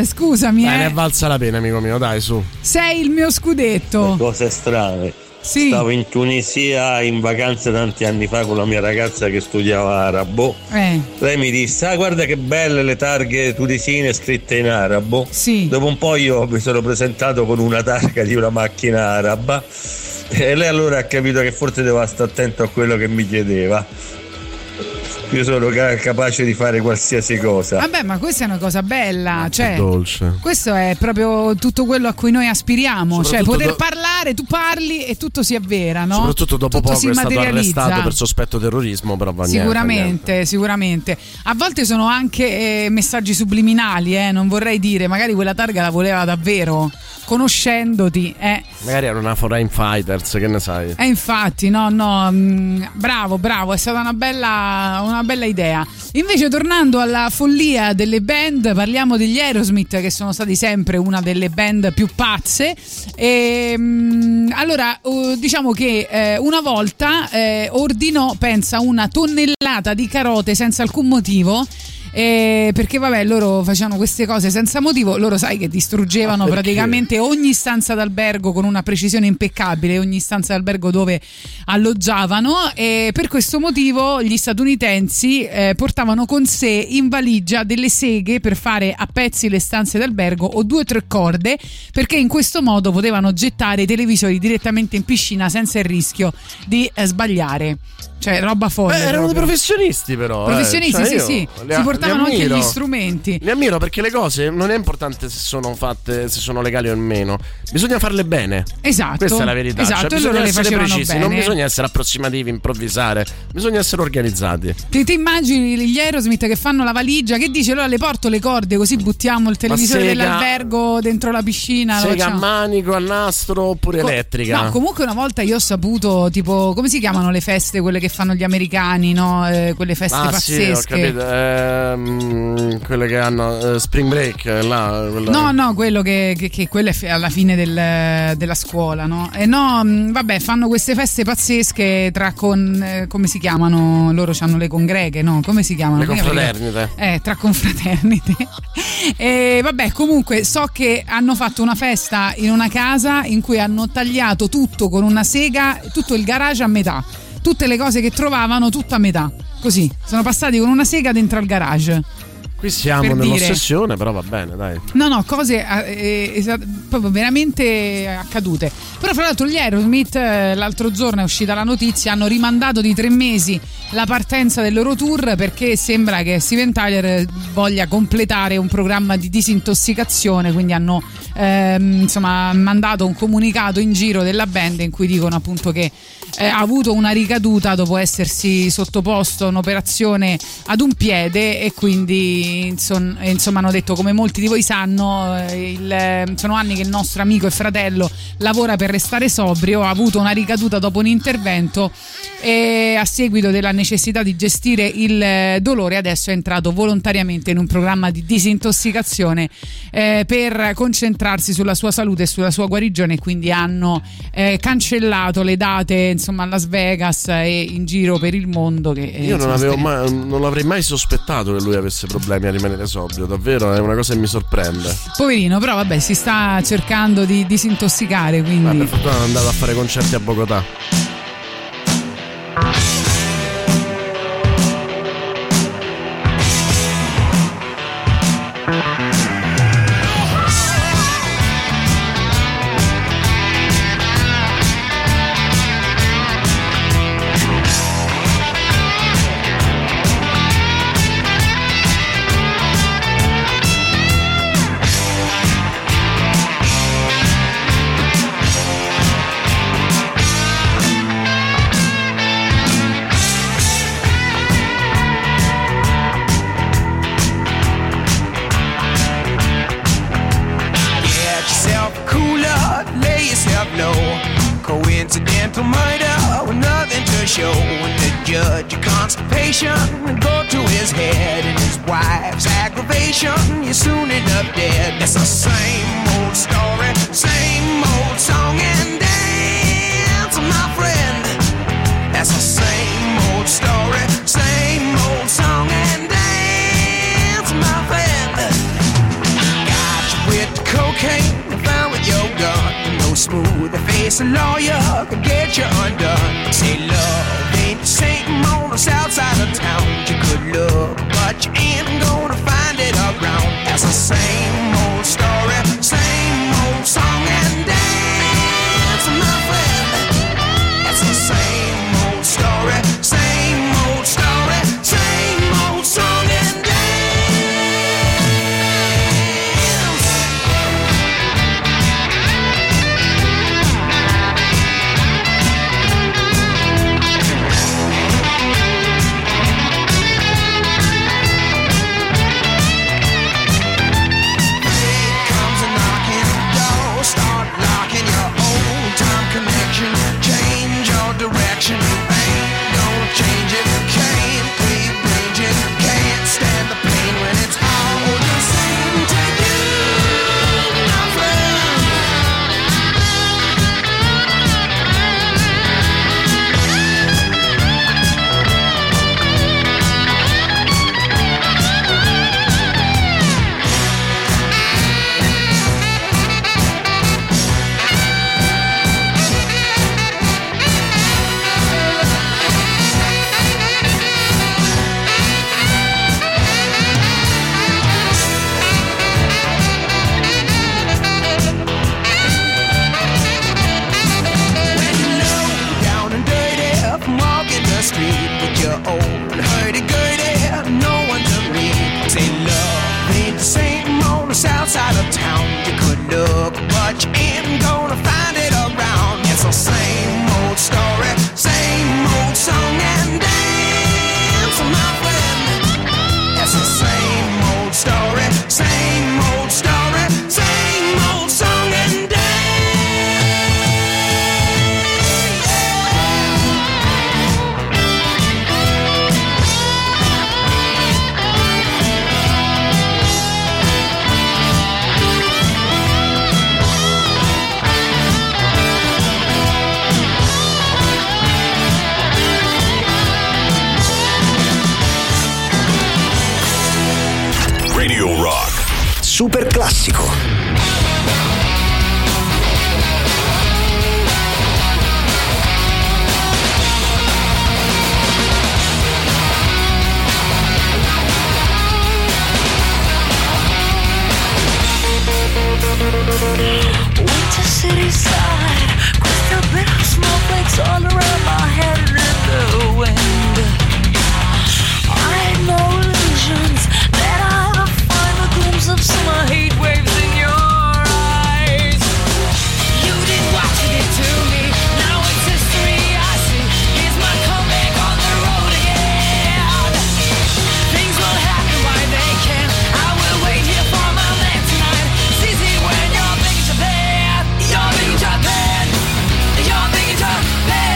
Scusami. Ne è valsa la pena, amico mio, dai, su. Sei il mio scudetto. Le cose strane. Sì. Stavo in Tunisia in vacanza tanti anni fa con la mia ragazza che studiava arabo. Lei mi disse: ah, guarda che belle le targhe tunisine scritte in arabo. Sì. Dopo un po' io mi sono presentato con una targa di una macchina araba e lei allora ha capito che forse doveva stare attento a quello che mi chiedeva. Io sono capace di fare qualsiasi cosa. Vabbè, ma questa è una cosa bella, cioè, dolce. Questo è proprio tutto quello a cui noi aspiriamo, cioè poter parlare, tu parli e tutto si avvera, no? Soprattutto dopo tutto poco è stato arrestato per sospetto terrorismo, però va sicuramente. A volte sono anche messaggi subliminali, non vorrei dire, magari quella targa la voleva davvero, conoscendoti, Magari era una Foreign Fighters, che ne sai? Infatti, bravo, è stata una bella idea. Invece, tornando alla follia delle band, parliamo degli Aerosmith, che sono stati sempre una delle band più pazze. E, allora, diciamo che una volta ordinò, pensa, una tonnellata di carote senza alcun motivo. Perché vabbè, loro facevano queste cose senza motivo, loro sai che distruggevano praticamente ogni stanza d'albergo con una precisione impeccabile, ogni stanza d'albergo dove alloggiavano, e per questo motivo gli statunitensi portavano con sé in valigia delle seghe per fare a pezzi le stanze d'albergo o 2 o 3 corde, perché in questo modo potevano gettare i televisori direttamente in piscina senza il rischio di sbagliare. Cioè, roba folle. Erano dei professionisti, però. Professionisti, cioè, sì. Si portavano anche gli strumenti. Li ammiro perché le cose non è importante se sono fatte, se sono legali o meno. Bisogna farle bene. Esatto. Questa è la verità. Esatto, cioè, bisogna essere precisi. Bene. Non bisogna essere approssimativi, improvvisare. Bisogna essere organizzati. Ti immagini gli Aerosmith che fanno la valigia? Che dice? Allora le porto le corde, così buttiamo il televisore dell'albergo dentro la piscina. Sega a manico, a nastro oppure elettrica. No, comunque una volta io ho saputo, tipo, come si chiamano le feste, quelle che fanno gli americani, no? Quelle feste pazzesche. Sì, ho capito. Quelle che hanno Spring Break là, quella... No, quello che quello è alla fine della scuola, no? E vabbè, fanno queste feste pazzesche tra come si chiamano? Loro c'hanno le congreghe, no? Come si chiamano? Le confraternite. Tra confraternite. E vabbè, comunque so che hanno fatto una festa in una casa in cui hanno tagliato tutto con una sega, tutto il garage a metà. Tutte le cose che trovavano, tutta a metà. Così, sono passati con una sega dentro al garage. Qui siamo per nell'ossessione, dire. Però va bene, dai. No, cose proprio veramente accadute. Però fra l'altro gli Aerosmith, l'altro giorno è uscita la notizia, hanno rimandato di 3 mesi la partenza del loro tour perché sembra che Steven Tyler voglia completare un programma di disintossicazione, quindi hanno mandato un comunicato in giro della band in cui dicono appunto che ha avuto una ricaduta dopo essersi sottoposto a un'operazione ad un piede e quindi insomma hanno detto, come molti di voi sanno, sono anni che il nostro amico e fratello lavora per restare sobrio, ha avuto una ricaduta dopo un intervento e a seguito della necessità di gestire il dolore adesso è entrato volontariamente in un programma di disintossicazione per concentrarsi sulla sua salute e sulla sua guarigione, quindi hanno cancellato le date insomma a Las Vegas e in giro per il mondo che, io non l'avrei mai sospettato che lui avesse problemi a rimanere sobrio, davvero è una cosa che mi sorprende, poverino, però vabbè si sta cercando di disintossicare, quindi per fortuna è andato a fare concerti a Bogotà. find out with nothing to show. And the judge of constipation and go to his head and his wife's aggravation. You're soon enough dead. It's the same old story, same old song and dance, my friend. That's the same old story, same old song and dance, my friend. Got you with the cocaine and found with your gun. Smooth the face, a lawyer could get you undone. Say love ain't the same on the south side of town. You could look, but you ain't gonna find it around. That's the same old story, same old song and dance, my friend. That's the same old story, same old story, same old song and dance. You're big in Japan.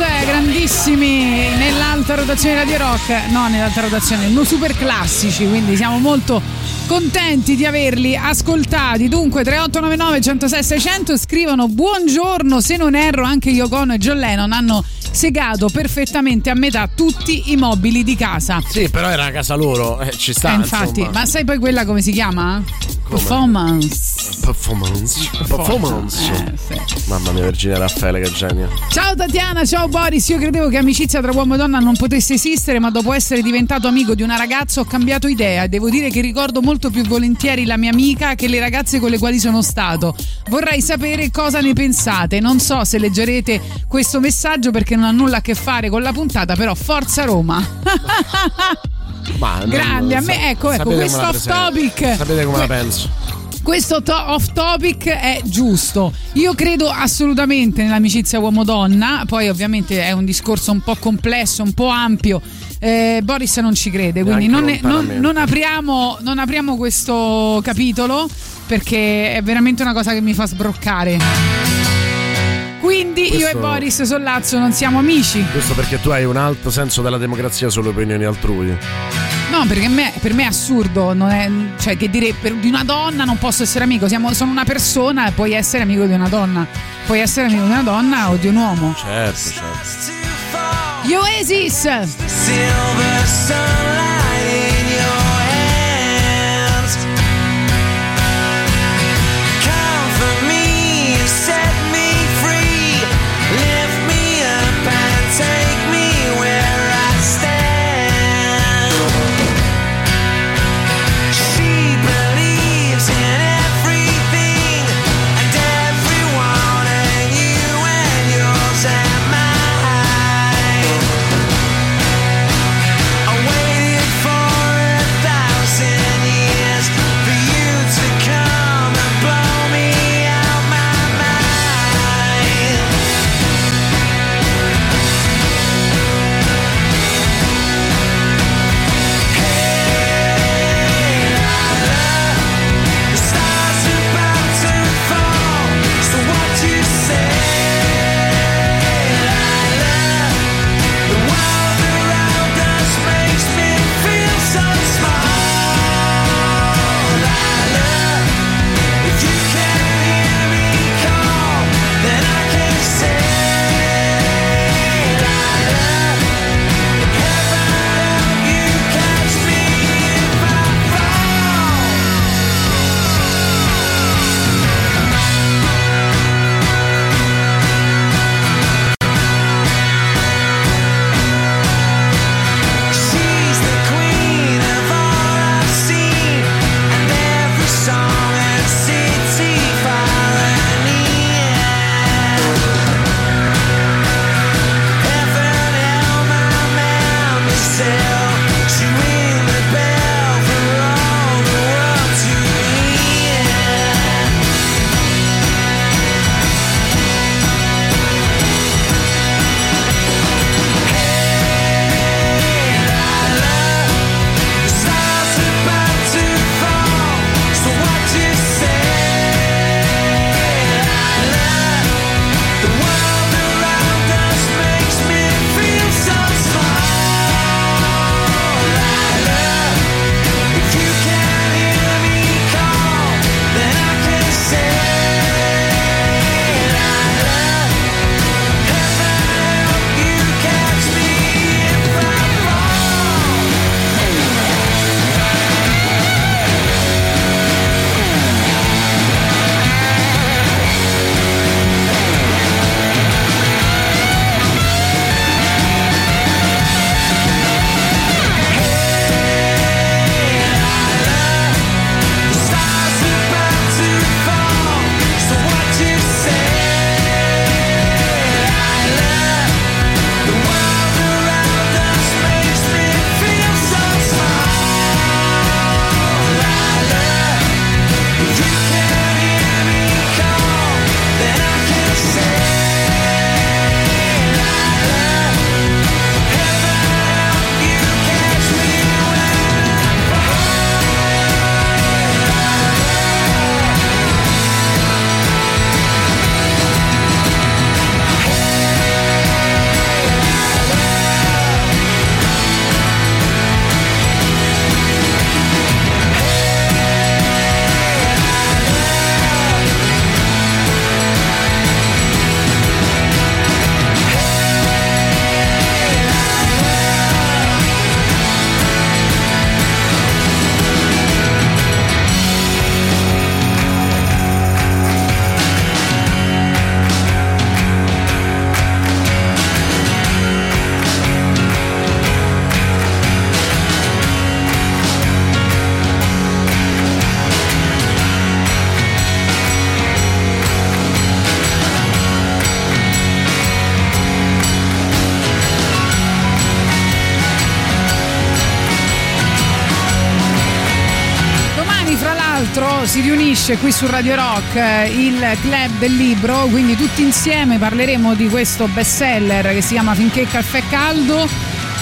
Beatles, grandissimi nell'alta rotazione Radio Rock, no, nell'alta rotazione, no, super classici, quindi siamo molto contenti di averli ascoltati. Dunque 3899 106 600 scrivono: buongiorno, se non erro anche Yoko Ono e John Lennon hanno segato perfettamente a metà tutti i mobili di casa. Sì, però era una casa loro, ci sta, infatti, insomma. Ma sai poi quella come si chiama? Performance. Sì. Mamma mia, Virginia Raffaele, che genio. Ciao Tatiana, ciao Boris. Io credevo che amicizia tra uomo e donna non potesse esistere, ma dopo essere diventato amico di una ragazza ho cambiato idea. Devo dire che ricordo molto più volentieri la mia amica che le ragazze con le quali sono stato. Vorrei sapere cosa ne pensate. Non so se leggerete questo messaggio perché non ha nulla a che fare con la puntata, però forza Roma. Ma grande, a me ecco questo off topic. Sapete come la penso? Questo off topic è giusto. Io credo assolutamente nell'amicizia uomo-donna. Poi ovviamente è un discorso un po' complesso, un po' ampio. Boris non ci crede, quindi non apriamo questo capitolo perché è veramente una cosa che mi fa sbroccare. Quindi questo, io e Boris Sollazzo non siamo amici. Questo perché tu hai un alto senso della democrazia sulle opinioni altrui. No, perché per me è assurdo, non è, cioè, che dire di una donna non posso essere amico. Sono una persona e puoi essere amico di una donna. Puoi essere amico di una donna o di un uomo. Certo. Oasis. Silver sunlight in your hands. Come for me and set me free. Lift me up and take me where I stand. She believes in everything and everyone, and you and yours and mine. I waited si riunisce qui su Radio Rock il Club del Libro, quindi tutti insieme parleremo di questo bestseller che si chiama Finché il caffè è caldo,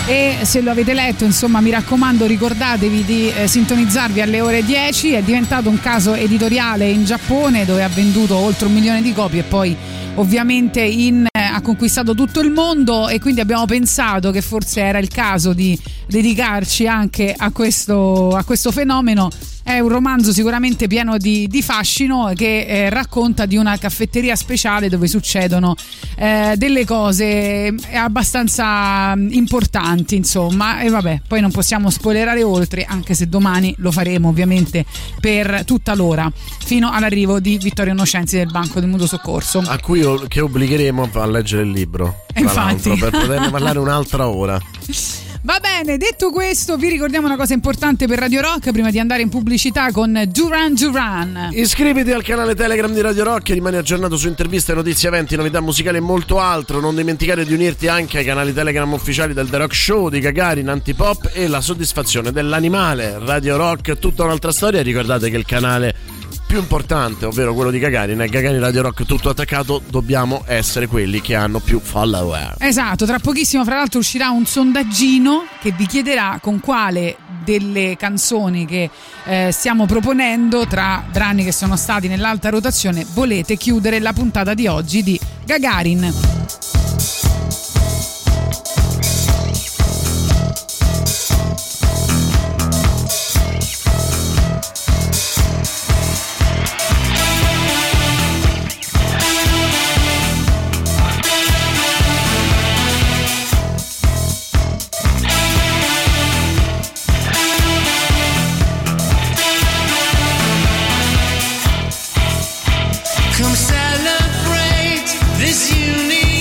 e se lo avete letto, insomma, mi raccomando, ricordatevi di sintonizzarvi alle ore 10. È diventato un caso editoriale in Giappone, dove ha venduto oltre 1 milione di copie e poi ovviamente ha conquistato tutto il mondo, e quindi abbiamo pensato che forse era il caso di dedicarci anche a questo fenomeno. È un romanzo sicuramente pieno di fascino, che racconta di una caffetteria speciale dove succedono delle cose abbastanza importanti, insomma. E vabbè, poi non possiamo spoilerare oltre, anche se domani lo faremo ovviamente per tutta l'ora, fino all'arrivo di Vittorio Innocenzi del Banco del Mutuo Soccorso, a cui che obbligheremo a leggere il libro, infatti, per poterne parlare un'altra ora. Va bene, detto questo, vi ricordiamo una cosa importante per Radio Rock prima di andare in pubblicità con Duran Duran. Iscriviti al canale Telegram di Radio Rock e rimani aggiornato su interviste, notizie, eventi, novità musicali e molto altro. Non dimenticare di unirti anche ai canali Telegram ufficiali del The Rock Show, di Gagarin, Antipop e La Soddisfazione dell'Animale. Radio Rock, tutta un'altra storia. Ricordate che il canale più importante, ovvero quello di Gagarin, è Gagarin Radio Rock tutto attaccato. Dobbiamo essere quelli che hanno più follower. Esatto, tra pochissimo fra l'altro uscirà un sondaggino che vi chiederà con quale delle canzoni che stiamo proponendo, tra brani che sono stati nell'alta rotazione, volete chiudere la puntata di oggi di Gagarin. Come celebrate this unique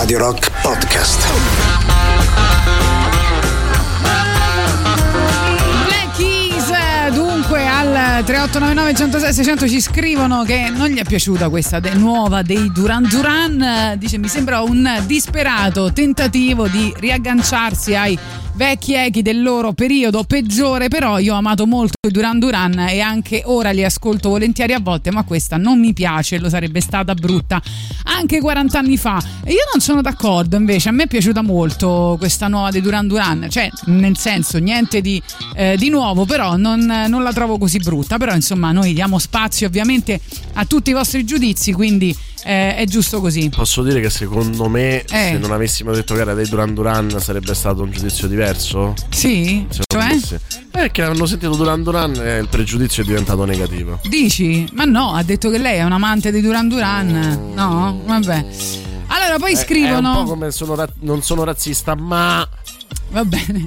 Radio Rock Podcast. Black Keys, dunque al 3899 106 600 ci scrivono che non gli è piaciuta questa nuova dei Duran Duran. Dice: mi sembra un disperato tentativo di riagganciarsi ai vecchi echi del loro periodo peggiore, però io ho amato molto i Duran Duran e anche ora li ascolto volentieri a volte, ma questa non mi piace, lo sarebbe stata brutta anche 40 anni fa. E io non sono d'accordo, invece a me è piaciuta molto questa nuova dei Duran Duran, cioè nel senso niente di nuovo, però non la trovo così brutta, però insomma noi diamo spazio ovviamente a tutti i vostri giudizi, quindi è giusto così. Posso dire che secondo me se non avessimo detto che era dei Duran Duran sarebbe stato un giudizio diverso? Sì, cioè? Perché hanno sentito Duran Duran e il pregiudizio è diventato negativo. Dici? Ma no, ha detto che lei è un amante dei Duran Duran. No? Vabbè. Allora poi scrivono... È un po' come non sono razzista, ma... Va bene,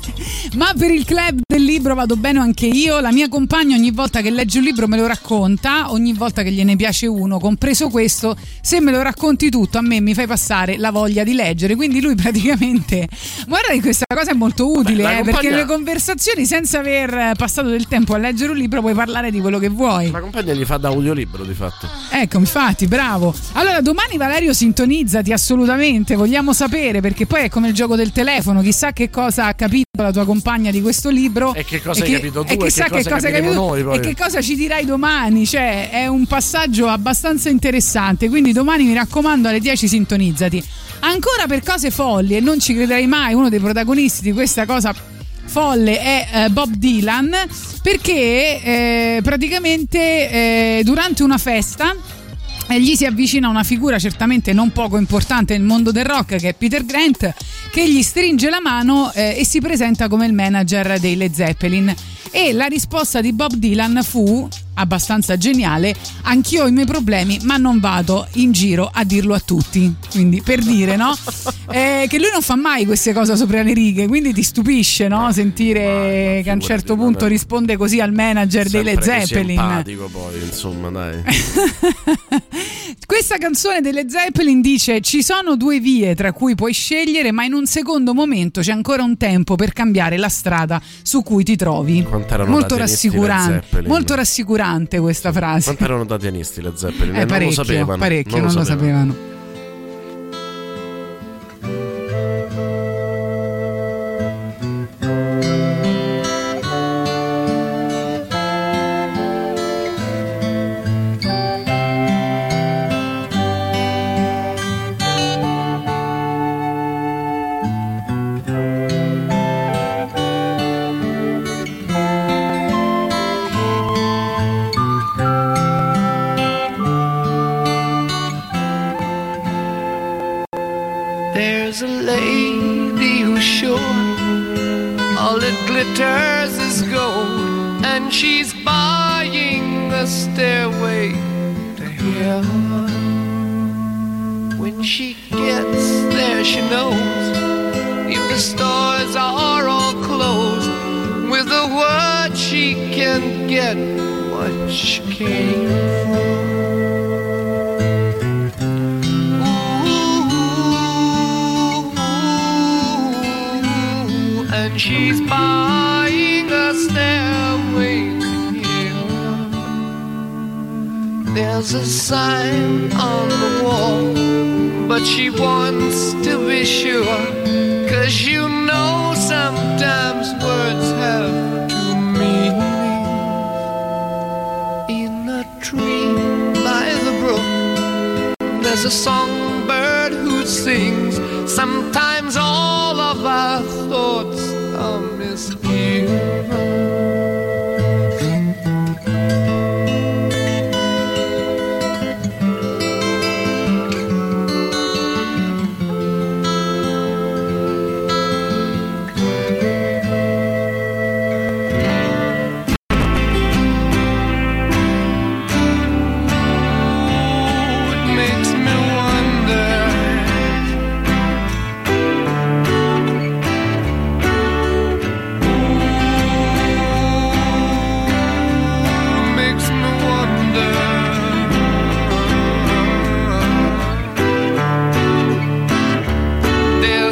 ma per il club del libro vado bene anche io. La mia compagna ogni volta che legge un libro me lo racconta, ogni volta che gliene piace uno, compreso questo. Se me lo racconti tutto a me mi fai passare la voglia di leggere. Quindi lui praticamente... Guarda che questa cosa è molto utile. Beh, perché le conversazioni, senza aver passato del tempo a leggere un libro, puoi parlare di quello che vuoi. La compagna gli fa da audiolibro di fatto. Ecco, infatti, bravo. Allora domani, Valerio, sintonizzati assolutamente, vogliamo sapere, perché poi è come il gioco del telefono, chissà che cosa ha capito la tua compagna di questo libro e che cosa hai capito tu e chissà che cosa hai capito noi, e che cosa ci dirai domani. Cioè è un passaggio abbastanza interessante, quindi domani mi raccomando alle 10 sintonizzati. Ancora per cose folli, e non ci crederai mai, uno dei protagonisti di questa cosa folle è Bob Dylan, perché praticamente durante una festa gli si avvicina una figura certamente non poco importante nel mondo del rock, che è Peter Grant, che gli stringe la mano e si presenta come il manager dei Led Zeppelin. E la risposta di Bob Dylan fu abbastanza geniale: anch'io ho i miei problemi, ma non vado in giro a dirlo a tutti. Quindi per dire, no? Che lui non fa mai queste cose sopra le righe, quindi ti stupisce, no? Sentire che a un certo punto risponde così al manager dei Led Zeppelin. Simpatico poi, insomma, dai. Questa canzone dei Led Zeppelin dice: ci sono due vie tra cui puoi scegliere, ma in un secondo momento c'è ancora un tempo per cambiare la strada su cui ti trovi. Molto rassicurante questa frase. Quanto erano datianisti Led Zeppelin? Non lo sapevano. Parecchio, non lo sapevano.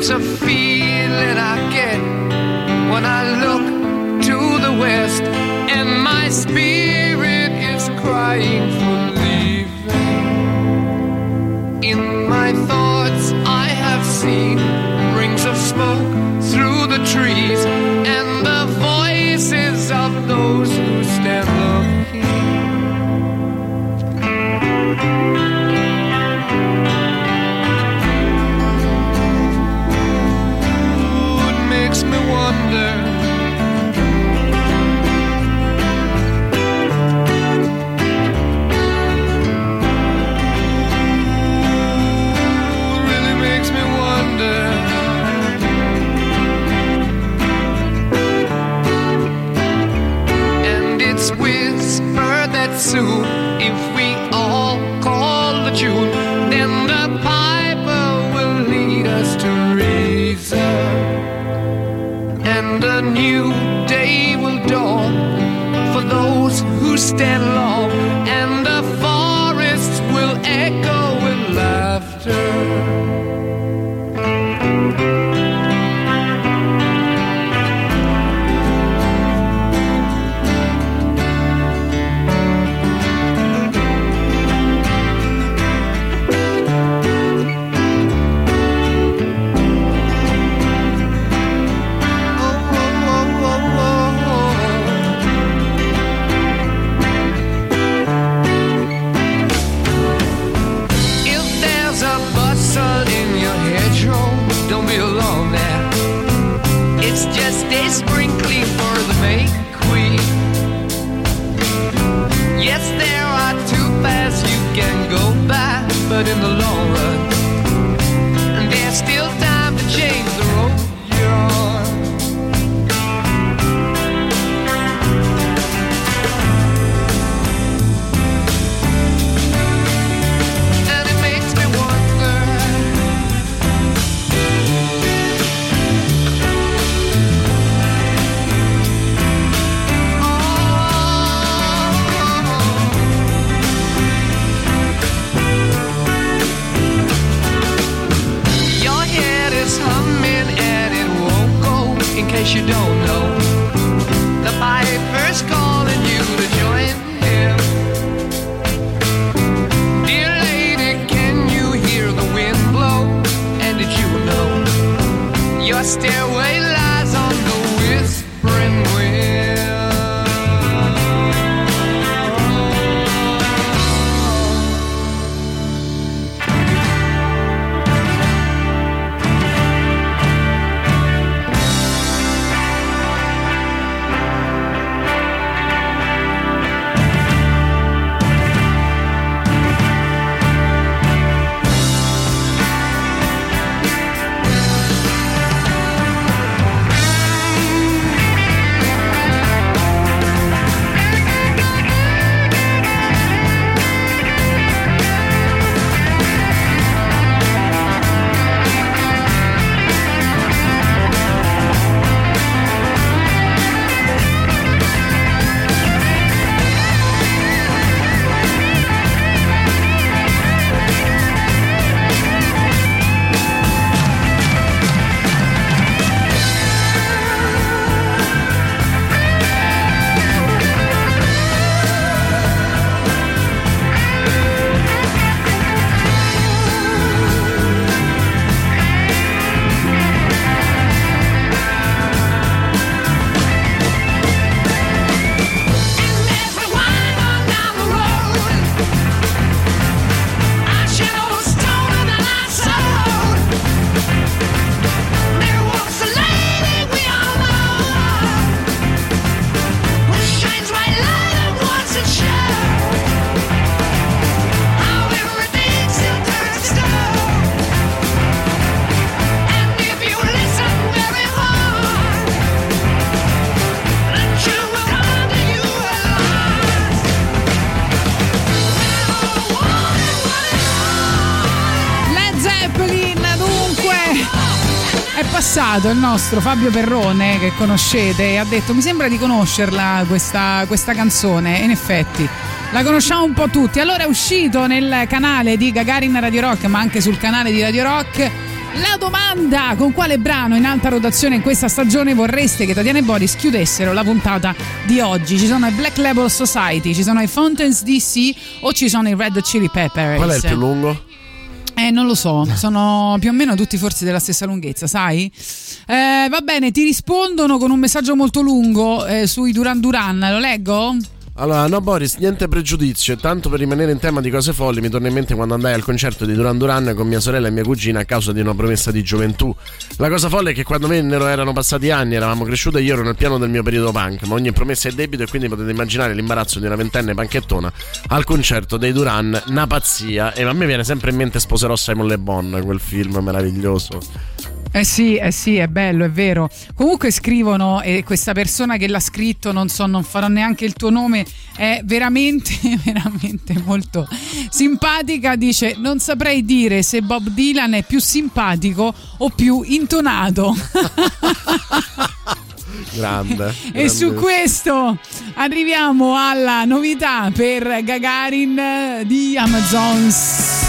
There's a feeling I get when I look to the west, and my spirit is crying for leaving. In my thoughts I have seen rings of smoke through the trees, and the voices of those who stand looking. Me wonder really makes me wonder. And it's whispered that soon, if we all call the tune, then the piper will lead us to reason. And a new day will dawn for those who stand long, and the forests will echo with laughter. But in the long run, there's still time to change the road you're on. And it makes me wonder, in case you don't know, the piper's calling you to join him. Dear lady, can you hear the wind blow? And did you know your stairway lies on the whispering il nostro Fabio Perrone, che conoscete, ha detto: mi sembra di conoscerla questa canzone. E in effetti la conosciamo un po' tutti. Allora è uscito nel canale di Gagarin Radio Rock, ma anche sul canale di Radio Rock, La domanda: con quale brano in alta rotazione in questa stagione vorreste che Tatiana e Boris chiudessero la puntata di oggi? Ci sono i Black Label Society, ci sono i Fountains DC o ci sono i Red Chili Peppers? Qual è il più lungo? Non lo so, sono più o meno tutti forse della stessa lunghezza, sai? Va bene, ti rispondono con un messaggio molto lungo sui Duran Duran, lo leggo? Allora, no Boris, niente pregiudizio, tanto per rimanere in tema di cose folli, mi torna in mente quando andai al concerto di Duran Duran con mia sorella e mia cugina a causa di una promessa di gioventù. La cosa folle è che quando vennero erano passati anni, eravamo cresciuti e io ero nel piano del mio periodo punk, ma ogni promessa è debito e quindi potete immaginare l'imbarazzo di una ventenne panchettona al concerto dei Duran, una pazzia. E a me viene sempre in mente Sposerò Simon Le Bon, quel film meraviglioso. Eh sì, è bello, è vero. Comunque scrivono, e questa persona che l'ha scritto, non farò neanche il tuo nome, è veramente molto simpatica. Dice: non saprei dire se Bob Dylan è più simpatico o più intonato. Grande. E su questo arriviamo alla novità per Gagarin di Amazons.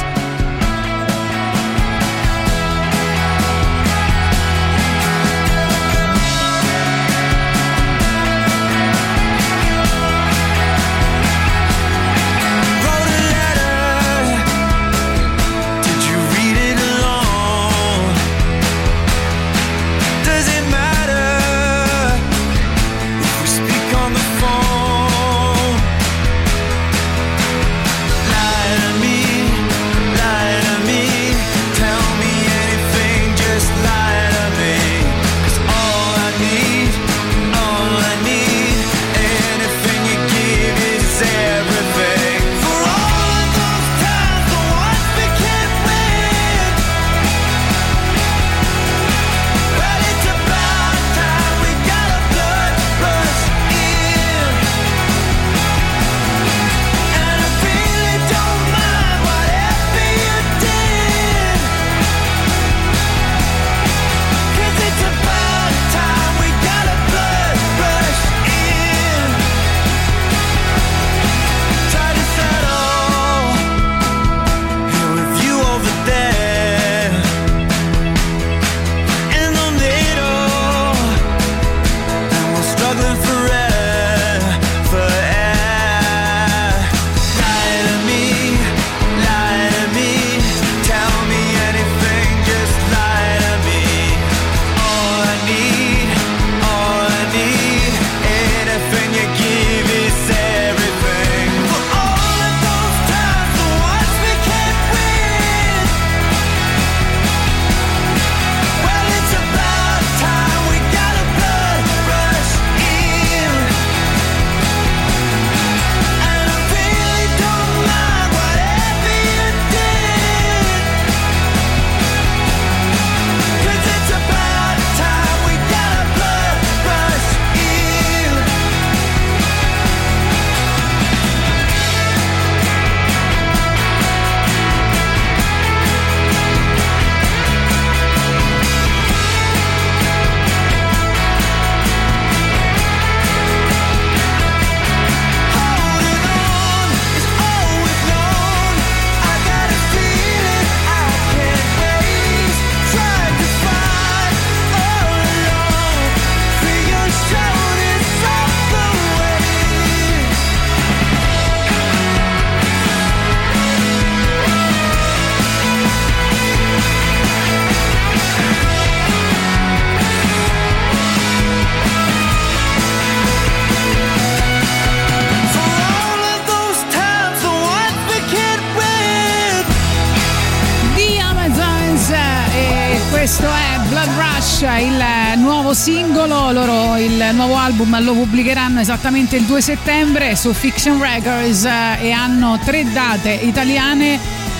Singolo loro, il nuovo album lo pubblicheranno esattamente il 2 settembre su Fiction Records e hanno 3 date italiane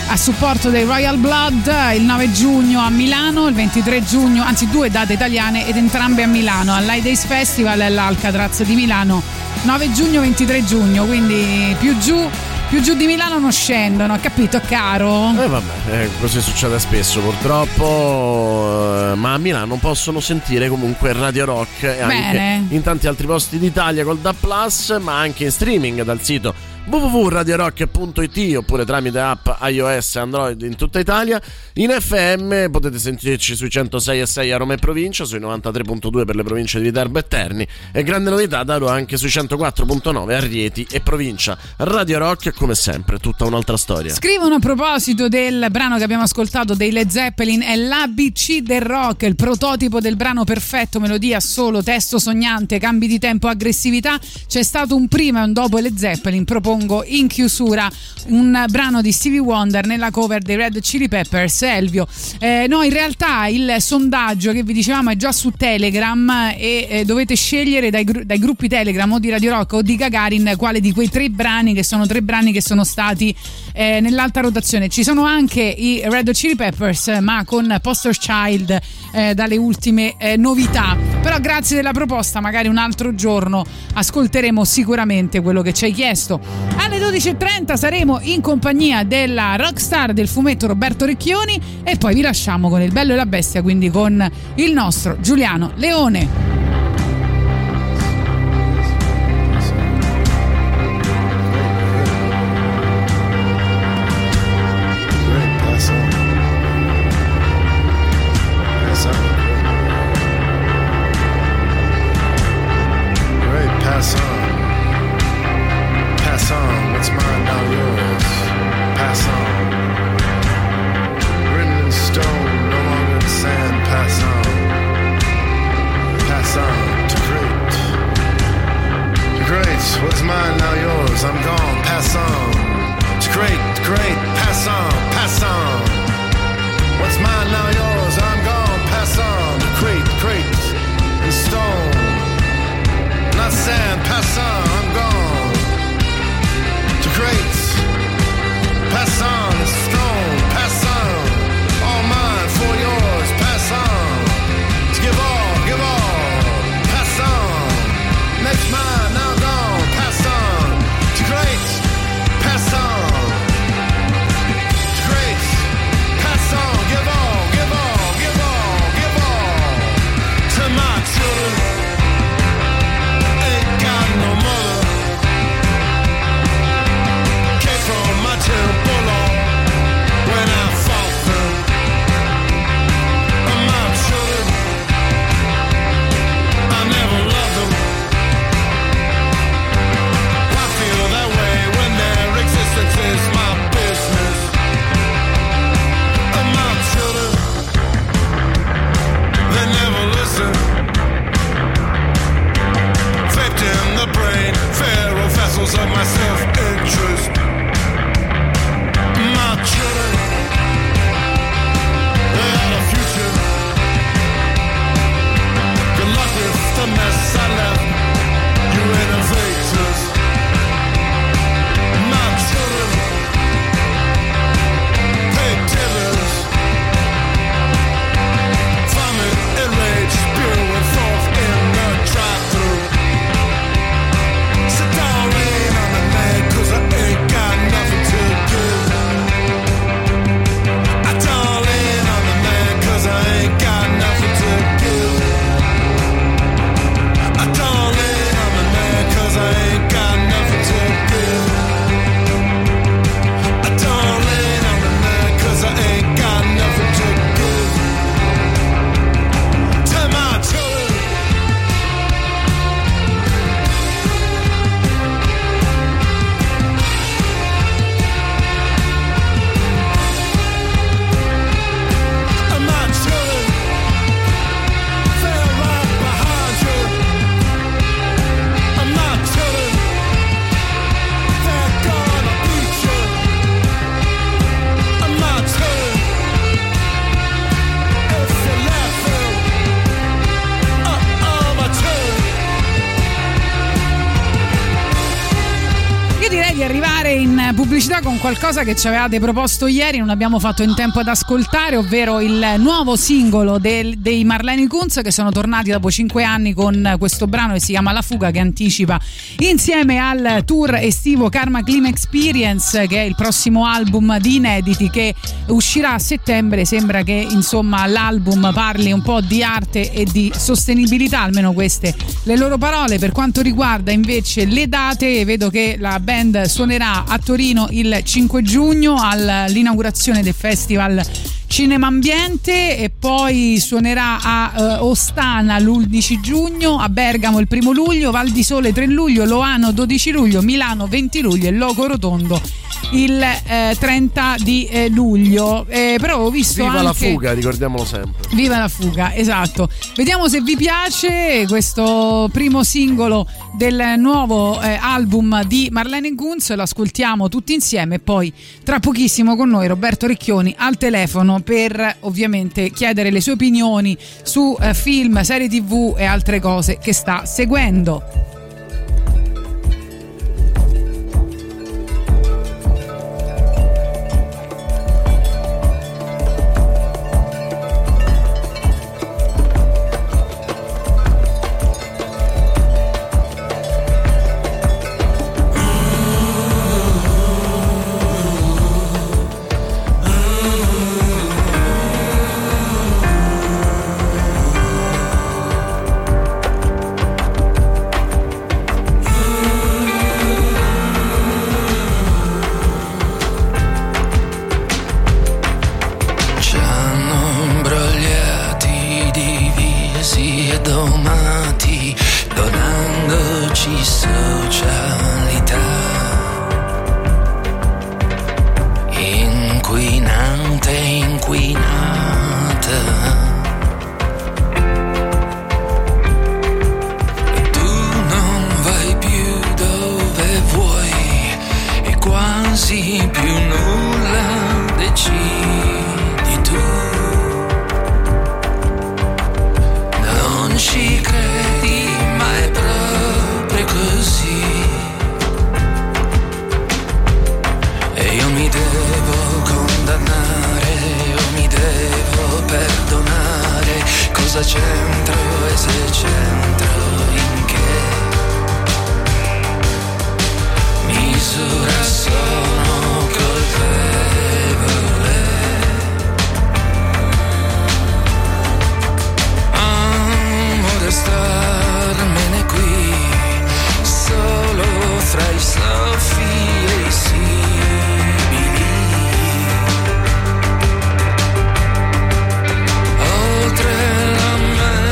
a supporto dei Royal Blood, il 9 giugno a Milano, il 23 giugno, anzi 2 date italiane ed entrambe a Milano, all'Hideis Festival e all'Alcatraz di Milano, 9 giugno, 23 giugno, quindi più giù di Milano non scendono, capito, caro? Vabbè, così succede spesso purtroppo, ma a Milano possono sentire comunque Radio Rock e anche in tanti altri posti d'Italia col DAB+, ma anche in streaming dal sito www.radiorock.it oppure tramite app iOS e Android in tutta Italia. In FM potete sentirci sui 106.6 a Roma e provincia, sui 93.2 per le province di Viterbo e Terni, e grande novità dato anche sui 104.9 a Rieti e provincia. Radio Rock è come sempre tutta un'altra storia. Scrivono a proposito del brano che abbiamo ascoltato dei Led Zeppelin: è l'ABC del rock, il prototipo del brano perfetto, melodia solo, testo sognante, cambi di tempo, aggressività. C'è stato un prima e un dopo Led Zeppelin. Propongo in chiusura un brano di Stevie Wonder nella cover dei Red Chili Peppers. Elvio, no, in realtà il sondaggio che vi dicevamo è già su Telegram e dovete scegliere dai gruppi Telegram o di Radio Rock o di Gagarin quale di quei tre brani, che sono tre brani che sono stati nell'alta rotazione. Ci sono anche i Red Chili Peppers ma con Poster Child dalle ultime novità. Però grazie della proposta, magari un altro giorno ascolteremo sicuramente quello che ci hai chiesto. Alle 12.30 saremo in compagnia della rockstar del fumetto Roberto Recchioni e poi vi lasciamo con Il Bello e la Bestia, quindi con il nostro Giuliano Leone. Pass on. pubblicità con qualcosa che ci avevate proposto ieri, non abbiamo fatto in tempo ad ascoltare, ovvero il nuovo singolo dei Marlene Kunz, che sono tornati dopo 5 anni con questo brano che si chiama La Fuga, che anticipa insieme al tour estivo Karma Clean Experience, che è il prossimo album di inediti che uscirà a settembre. Sembra che insomma l'album parli un po' di arte e di sostenibilità, almeno queste le loro parole. Per quanto riguarda invece le date, vedo che la band suonerà a Torino il 5 giugno all'inaugurazione del Festival Cinema Ambiente, e poi suonerà a Ostana l'11 giugno, a Bergamo il 1 luglio, Val di Sole 3 luglio, Loano 12 luglio, Milano 20 luglio e Loco Rotondo il 30 di luglio. Però ho visto Viva anche la Fuga, ricordiamolo sempre. Viva la Fuga, esatto. Vediamo se vi piace questo primo singolo del nuovo album di Marlene Kunz, lo ascoltiamo tutti insieme, e poi tra pochissimo con noi Roberto Recchioni al telefono per ovviamente chiedere le sue opinioni su film, serie TV e altre cose che sta seguendo. Oltre la mano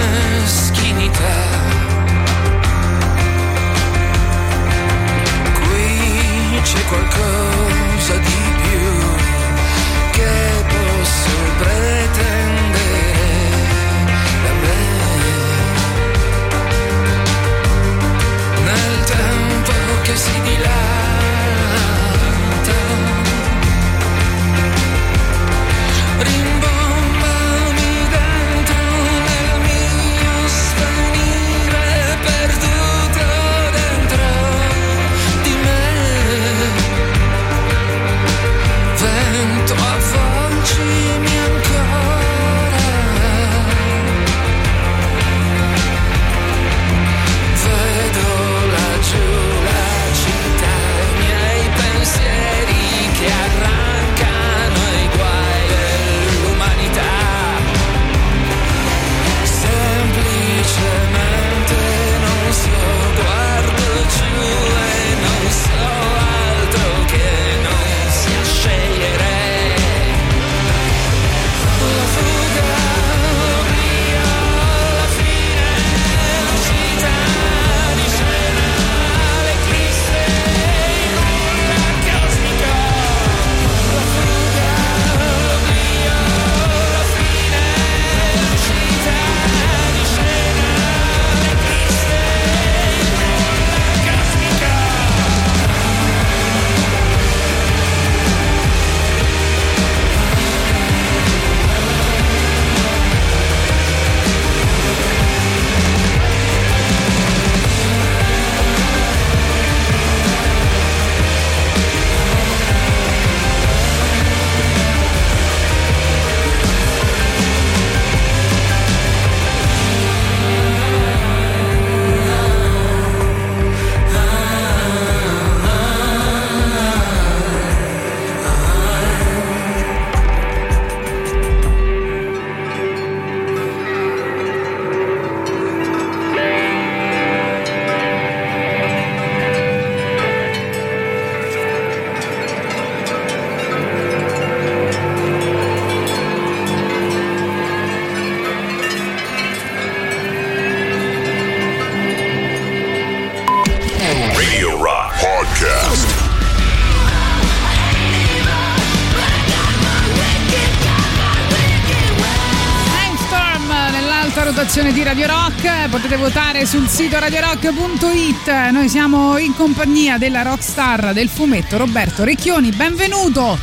rotazione di Radio Rock. Potete votare sul sito radiorock.it. Noi siamo in compagnia della rockstar del fumetto Roberto Recchioni. Benvenuto.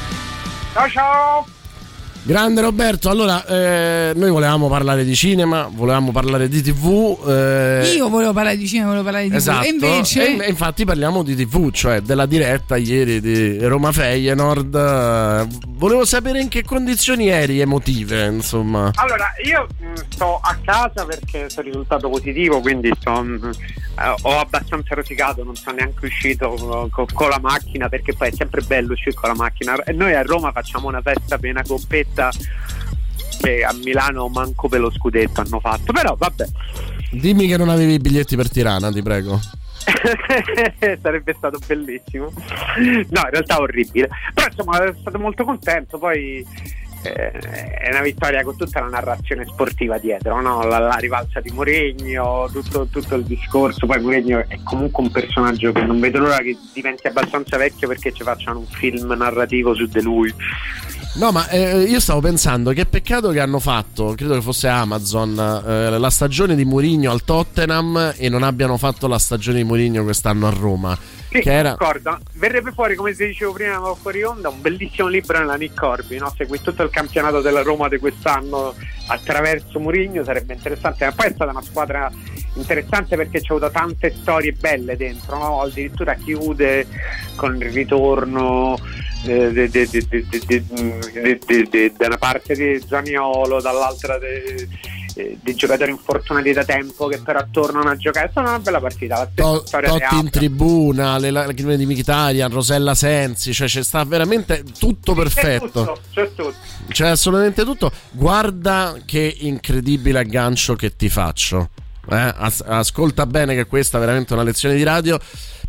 Ciao ciao. Grande Roberto, allora noi volevamo parlare di cinema, volevamo parlare di TV. Io volevo parlare di cinema, volevo parlare di TV. Esatto. E invece. E infatti parliamo di TV, cioè della diretta ieri di Roma Feyenoord. Volevo sapere in che condizioni eri emotive, insomma. Allora, io sto a casa perché sono risultato positivo, quindi ho abbastanza rosicato, non sono neanche uscito con la macchina, perché poi è sempre bello uscire con la macchina. E noi a Roma facciamo una festa piena coppetta. Che a Milano manco per lo scudetto hanno fatto, però vabbè. Dimmi che non avevi i biglietti per Tirana, ti prego. Sarebbe stato bellissimo. No, in realtà orribile. Però insomma sono stato molto contento. Poi è una vittoria con tutta la narrazione sportiva dietro, no? La rivalsa di Mourinho, tutto il discorso. Poi Mourinho è comunque un personaggio che non vedo l'ora che diventi abbastanza vecchio perché ci facciano un film narrativo su di lui. No, ma io stavo pensando che peccato che hanno fatto, credo che fosse Amazon, la stagione di Mourinho al Tottenham e non abbiano fatto la stagione di Mourinho quest'anno a Roma. Sì, che era... d'accordo. Verrebbe fuori, come ti dicevo prima fuori onda, un bellissimo libro nella Nick Corby, no? Segui tutto il campionato della Roma di quest'anno attraverso Mourinho, sarebbe interessante. Ma poi è stata una squadra interessante perché c'è avuto tante storie belle dentro, no? Addirittura chiude con il ritorno da una parte di Zaniolo, dall'altra di giocatori infortunati da tempo che però tornano a giocare. È stata una bella partita. Totti in tribuna, la tribuna di Mkhitaryan, Rosella Sensi, cioè c'è sta veramente tutto perfetto. C'è assolutamente tutto. Guarda che incredibile aggancio che ti faccio. Ascolta bene che questa è veramente una lezione di radio.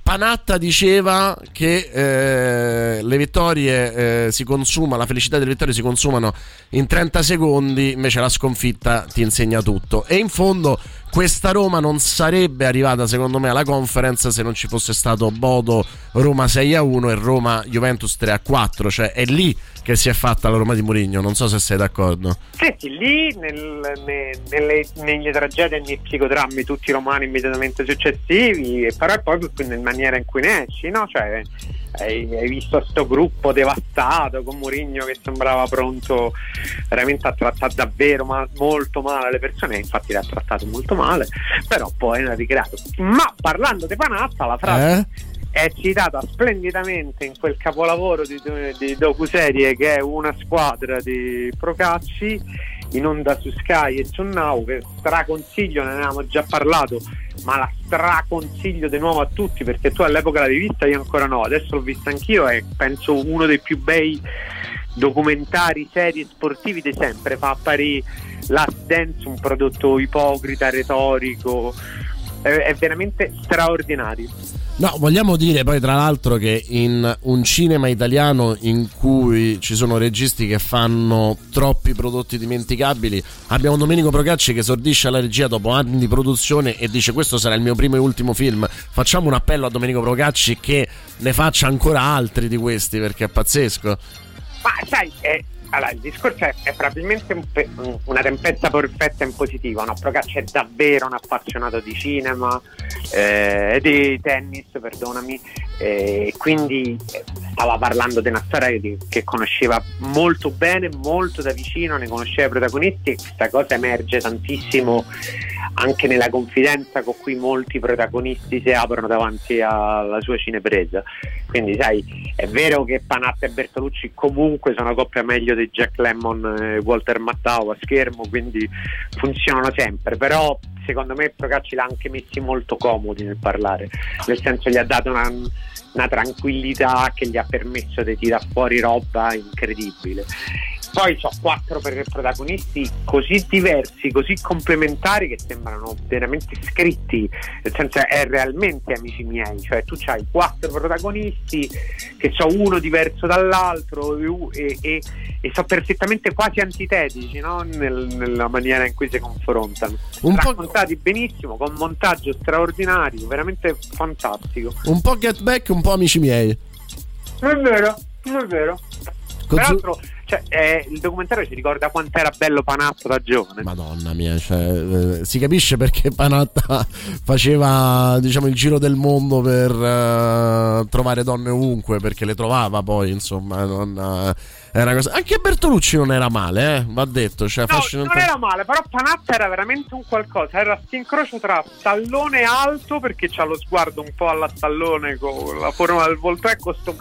Panatta diceva che le vittorie si consuma, la felicità delle vittorie si consumano in 30 secondi, invece la sconfitta ti insegna tutto. E in fondo questa Roma non sarebbe arrivata, secondo me, alla Conference se non ci fosse stato Bodo Roma 6-1 e Roma Juventus 3-4, cioè è lì che si è fatta la Roma di Mourinho. Non so se sei d'accordo. Sì, lì negli tragedie e nei psicodrammi tutti i romani immediatamente successivi, però è proprio nel maniera in cui ne esci, no? Cioè hai visto sto gruppo devastato con Mourinho che sembrava pronto veramente a trattare davvero molto male le persone, infatti l'ha trattato molto male, però poi l'ha ricreato. Ma parlando di Panatta, la frase è citata splendidamente in quel capolavoro di docuserie che è Una squadra di Procacci, in onda su Sky e su Now, che straconsiglio, ne avevamo già parlato, ma la straconsiglio di nuovo a tutti, perché tu all'epoca l'avevi vista, io ancora no, adesso l'ho vista anch'io e penso uno dei più bei documentari, serie sportivi di sempre. Fa apparire Last Dance, un prodotto ipocrita, retorico, è veramente straordinario. No, vogliamo dire poi tra l'altro che in un cinema italiano in cui ci sono registi che fanno troppi prodotti dimenticabili, abbiamo Domenico Procacci che esordisce alla regia dopo anni di produzione e dice: questo sarà il mio primo e ultimo film. Facciamo un appello a Domenico Procacci che ne faccia ancora altri di questi, perché è pazzesco. Ma sai, allora, il discorso è probabilmente una tempesta perfetta in positivo, no? Procacci è davvero un appassionato di cinema, di tennis, perdonami, quindi stava parlando di una storia che conosceva molto bene, molto da vicino, ne conosceva i protagonisti, e questa cosa emerge tantissimo anche nella confidenza con cui molti protagonisti si aprono davanti alla sua cinepresa. Quindi sai, è vero che Panatta e Bertolucci comunque sono una coppia meglio di Jack Lemmon e Walter Mattau a schermo, quindi funzionano sempre, però secondo me Procacci l'ha anche messi molto comodi nel parlare, nel senso gli ha dato una tranquillità che gli ha permesso di tirare fuori roba incredibile. Poi c'ho quattro protagonisti così diversi, così complementari, che sembrano veramente scritti, nel senso è realmente amici miei, cioè tu c'hai quattro protagonisti che so uno diverso dall'altro e so perfettamente quasi antitetici, no? Nella maniera in cui si confrontano, raccontati benissimo, con montaggio straordinario, veramente fantastico, un po' Get Back, un po' Amici miei. È vero, è vero. Peraltro Cioè, il documentario ci ricorda quanto era bello Panatta da giovane. Madonna mia, cioè, si capisce perché Panatta faceva, diciamo, il giro del mondo per trovare donne ovunque, perché le trovava poi, insomma, non, era cosa... Anche Bertolucci non era male, va detto, cioè, non era male, però Panatta era veramente un qualcosa, era incrocio tra Stallone alto, perché c'ha lo sguardo un po' alla Stallone con la forma del volto, ecco, sto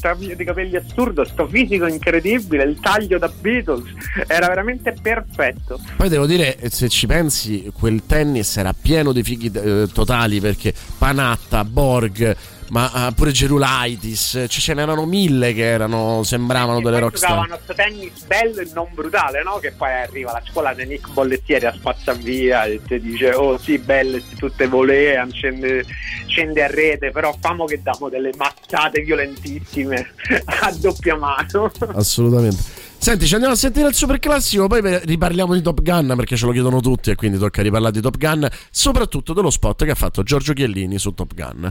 taglio di capelli assurdo, sto fisico incredibile, il taglio da Beatles, era veramente perfetto. Poi devo dire, se ci pensi, quel tennis era pieno di fighi totali, perché Panatta, Borg, ma pure Gerulaitis, cioè, ce n'erano mille che erano, sembravano delle rockstar. Giocavano questo tennis bello e non brutale, no? Che poi arriva la scuola di Nick Bollettieri a spazza via e ti dice: oh sì, belle se tutte volean, scende a rete, però famo che damo delle mazzate violentissime a doppia mano. Assolutamente. Senti, ci andiamo a sentire il super classico, poi riparliamo di Top Gun, perché ce lo chiedono tutti e quindi tocca riparlare di Top Gun, soprattutto dello spot che ha fatto Giorgio Chiellini su Top Gun.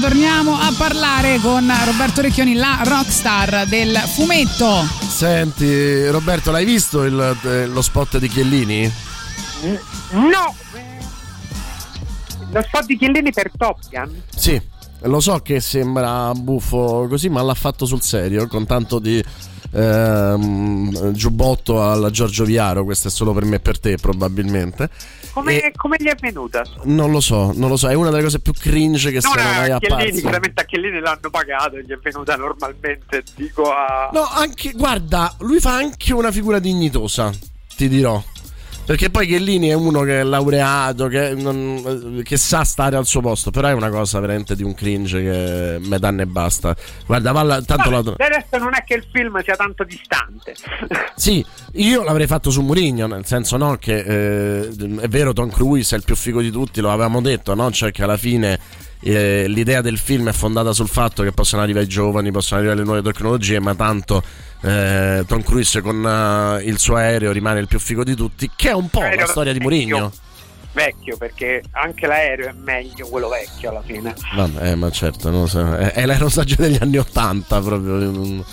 Torniamo a parlare con Roberto Recchioni, la rockstar del fumetto. Senti Roberto, l'hai visto lo spot di Chiellini? No, lo spot di Chiellini per Top Gun? Sì, lo so che sembra buffo così, ma l'ha fatto sul serio, con tanto di giubbotto alla Giorgio Viaro. Questo è solo per me e per te, probabilmente. Come gli è venuta? Non lo so, è una delle cose più cringe che sono mai apparse. Sicuramente a Chiellini l'hanno pagato, gli è venuta normalmente, dico a... No, anche, guarda, lui fa anche una figura dignitosa, ti dirò. Perché poi Chiellini è uno che è laureato, che sa stare al suo posto, però è una cosa veramente di un cringe che me danno e basta. Guarda, adesso non è che il film sia tanto distante. Sì, io l'avrei fatto su Mourinho, nel senso, no, che è vero, Tom Cruise è il più figo di tutti, lo avevamo detto, no? Cioè che alla fine l'idea del film è fondata sul fatto che possono arrivare i giovani, possono arrivare le nuove tecnologie, ma tanto Tom Cruise con il suo aereo rimane il più figo di tutti, che è un po' la storia di Mourinho. Vecchio, perché anche l'aereo è meglio quello vecchio alla fine. Vabbè, ma certo, non lo so, è l'aerosaggio degli anni 80 proprio.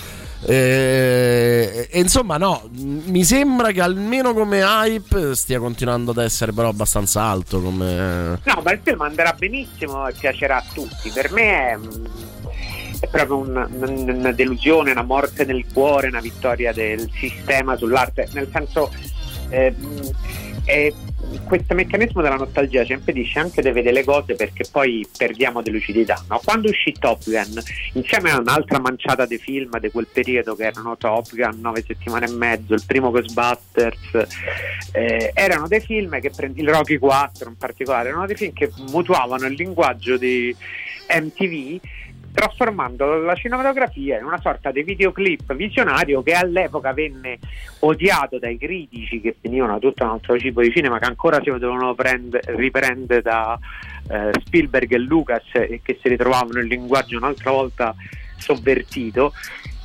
E insomma, no, mi sembra che almeno come hype stia continuando ad essere però abbastanza alto come... No, ma il film andrà benissimo e piacerà a tutti. Per me è proprio una delusione, una morte nel cuore, una vittoria del sistema sull'arte, nel senso questo meccanismo della nostalgia ci impedisce anche di vedere le cose, perché poi perdiamo di lucidità, no? Quando uscì Top Gun, insieme a un'altra manciata di film di quel periodo che erano Top Gun, 9 settimane e mezzo, il primo Ghostbusters, erano dei film che il Rocky 4 in particolare, erano dei film che mutuavano il linguaggio di MTV, trasformando la cinematografia in una sorta di videoclip visionario che all'epoca venne odiato dai critici, che finivano tutto un altro tipo di cinema che ancora si dovevano riprendere da Spielberg e Lucas, e che si ritrovavano il linguaggio un'altra volta sovvertito.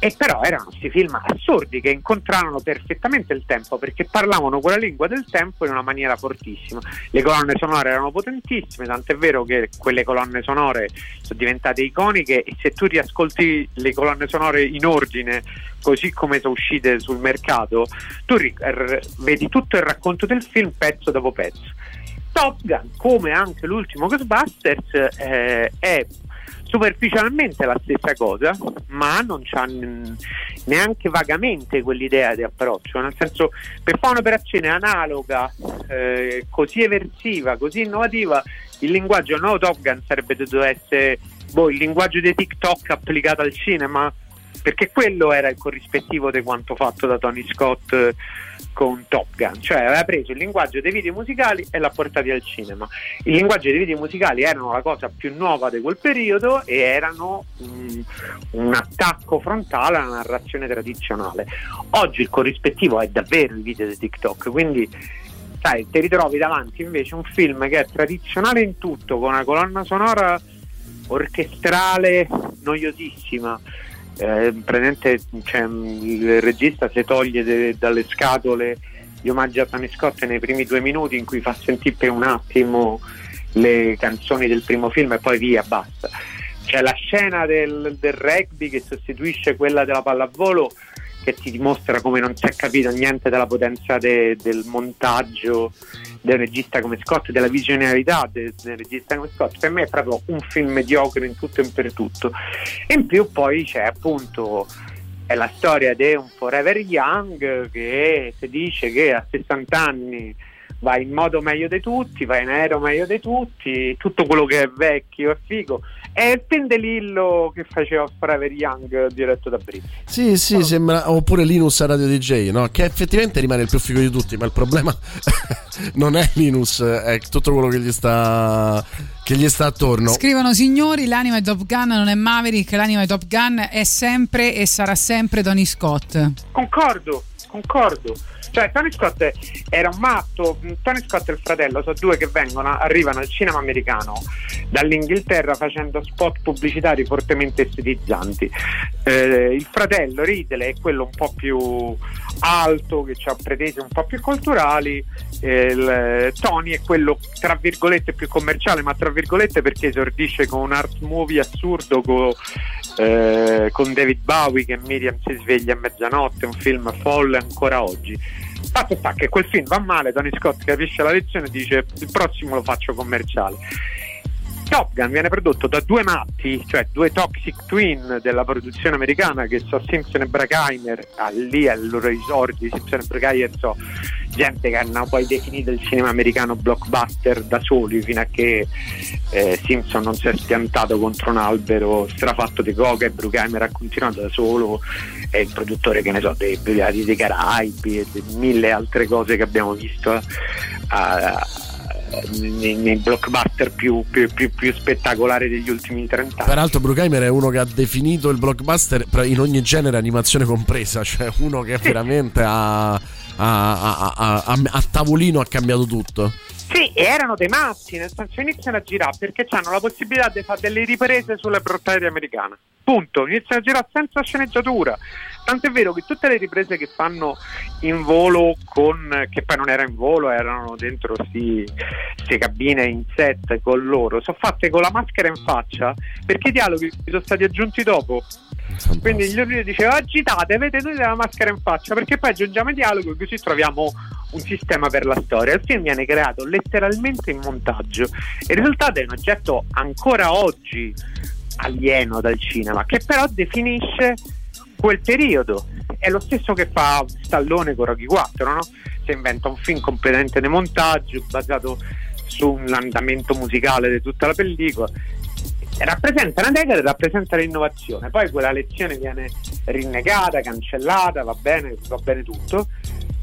E però erano questi film assurdi che incontrarono perfettamente il tempo, perché parlavano quella lingua del tempo in una maniera fortissima. Le colonne sonore erano potentissime, tant'è vero che quelle colonne sonore sono diventate iconiche, e se tu riascolti le colonne sonore in ordine così come sono uscite sul mercato, tu vedi tutto il racconto del film pezzo dopo pezzo. Top Gun, come anche l'ultimo Ghostbusters, è superficialmente la stessa cosa, ma non c'ha neanche vagamente quell'idea di approccio, nel senso, per fare un'operazione analoga, così eversiva, così innovativa, il linguaggio nuovo Top Gun sarebbe dovuto essere il linguaggio dei TikTok applicato al cinema, perché quello era il corrispettivo di quanto fatto da Tony Scott con Top Gun, cioè aveva preso il linguaggio dei video musicali e l'ha portati al cinema. Il linguaggio dei video musicali erano la cosa più nuova di quel periodo e erano un attacco frontale alla narrazione tradizionale. Oggi il corrispettivo è davvero il video di TikTok, quindi sai, ti ritrovi davanti invece un film che è tradizionale in tutto, con una colonna sonora orchestrale noiosissima. Praticamente, cioè, il regista si toglie dalle scatole gli omaggi a Tony Scott nei primi 2 minuti, in cui fa sentire per un attimo le canzoni del primo film e poi via, basta. C'è la scena del rugby che sostituisce quella della pallavolo, che ti dimostra come non si è capito niente della potenza del montaggio del regista come Scott, della visionarità del regista come Scott. Per me è proprio un film mediocre in tutto e per tutto. E in più poi c'è appunto è la storia di un Forever Young che si dice che a 60 anni va in modo meglio di tutti, va in aereo meglio di tutti, tutto quello che è vecchio è figo. È il pendelillo che faceva Forever Young diretto da Brizzi. Sì, sì, oh. Sembra. Oppure Linus a Radio DJ, no? Che effettivamente rimane il più figo di tutti, ma il problema non è Linus, è tutto quello che gli sta attorno. Scrivono: signori, l'anima di Top Gun non è Maverick, l'anima di Top Gun è sempre e sarà sempre Tony Scott. Concordo. Cioè Tony Scott era un matto. Tony Scott e il fratello sono due che arrivano al cinema americano dall'Inghilterra facendo spot pubblicitari fortemente estetizzanti. Il fratello Ridley è quello un po' più alto, che ha pretese un po' più culturali, Tony è quello tra virgolette più commerciale, ma tra virgolette perché esordisce con un art movie assurdo con David Bowie, che Miriam si sveglia a mezzanotte, un film folle ancora oggi. Fatto sta che quel film va male, Tony Scott capisce la lezione e dice: il prossimo lo faccio commerciale. Top Gun viene prodotto da due matti, cioè due toxic twin della produzione americana, che so Simpson e Bruckheimer, lì al loro esordio. Simpson e Bruckheimer so gente che hanno poi definito il cinema americano blockbuster da soli, fino a che Simpson non si è spiantato contro un albero strafatto di coca e Bruckheimer ha continuato da solo, è il produttore, che ne so, dei Pirati dei Caraibi e di mille altre cose che abbiamo visto nei blockbuster più spettacolari degli ultimi 30 anni. Peraltro Bruckheimer è uno che ha definito il blockbuster in ogni genere, animazione compresa, cioè uno che veramente ha a tavolino ha cambiato tutto. Sì, erano dei matti, nel senso iniziano a girare perché hanno la possibilità di fare delle riprese sulle portate americane. Punto, iniziano a girare senza sceneggiatura. Tant'è vero che tutte le riprese che fanno in volo con, che poi non era in volo, erano dentro queste cabine in set con loro, sono fatte con la maschera in faccia perché i dialoghi sono stati aggiunti dopo. Fantastico. Quindi lui diceva agitate, avete noi la maschera in faccia, perché poi aggiungiamo i dialoghi così troviamo un sistema per la storia. Il film viene creato letteralmente in montaggio e il risultato è un oggetto ancora oggi alieno dal cinema, che però definisce quel periodo. È lo stesso che fa Stallone con Rocky 4, no? Si inventa un film completamente di montaggio basato su un andamento musicale di tutta la pellicola. Rappresenta una decada, rappresenta l'innovazione. Poi quella lezione viene rinnegata, cancellata, va bene tutto,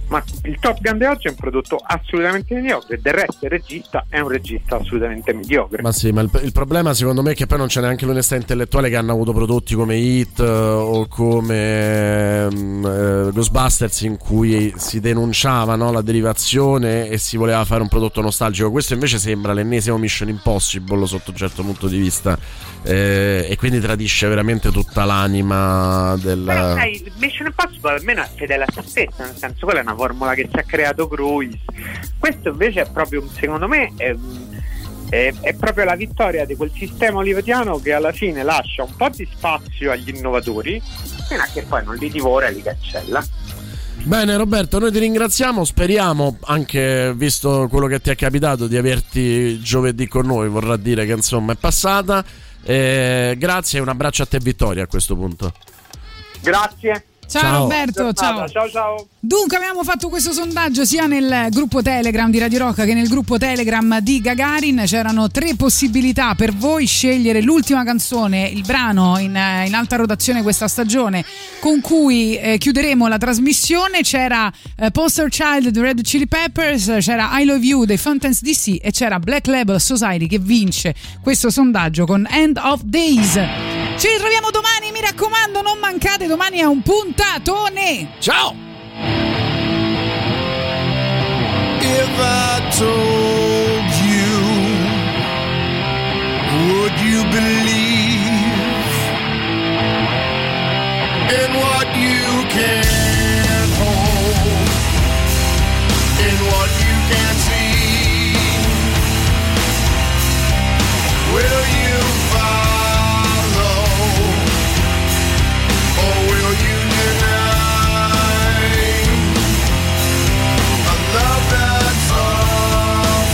ma il Top Gun di oggi è un prodotto assolutamente mediocre. Del resto il regista è un regista assolutamente mediocre. Ma sì, ma il problema secondo me è che poi non c'è neanche l'onestà intellettuale che hanno avuto prodotti come Hit o come Ghostbusters, in cui si denunciava, no, la derivazione e si voleva fare un prodotto nostalgico. Questo invece sembra l'ennesimo Mission Impossible sotto un certo punto di vista, e quindi tradisce veramente tutta l'anima del... Beh, sai, Mission Impossible almeno è fedele a se stessa, nel senso quella è una formula che si è creato Cruise. Questo invece è proprio, secondo me, è proprio la vittoria di quel sistema hollywoodiano che alla fine lascia un po' di spazio agli innovatori fino a che poi non li divora e li cancella. Bene Roberto, noi ti ringraziamo, speriamo, anche visto quello che ti è capitato, di averti giovedì con noi, vorrà dire che insomma è passata. Grazie e un abbraccio a te Vittoria a questo punto. Grazie. Ciao Roberto, ciao. Dunque abbiamo fatto questo sondaggio sia nel gruppo Telegram di Radio Rock che nel gruppo Telegram di Gagarin. C'erano 3 possibilità per voi: scegliere l'ultima canzone, il brano in alta rotazione questa stagione con cui chiuderemo la trasmissione. C'era Poster Child The Red Chili Peppers, c'era I Love You dei Fountains DC e c'era Black Label Society, che vince questo sondaggio con End of Days. Ci ritroviamo domani, mi raccomando, non mancate, domani è un puntatone. Ciao. If I told you, would you believe in what you can't hold, in what you can't see? Will you follow, or will you deny a love? That's all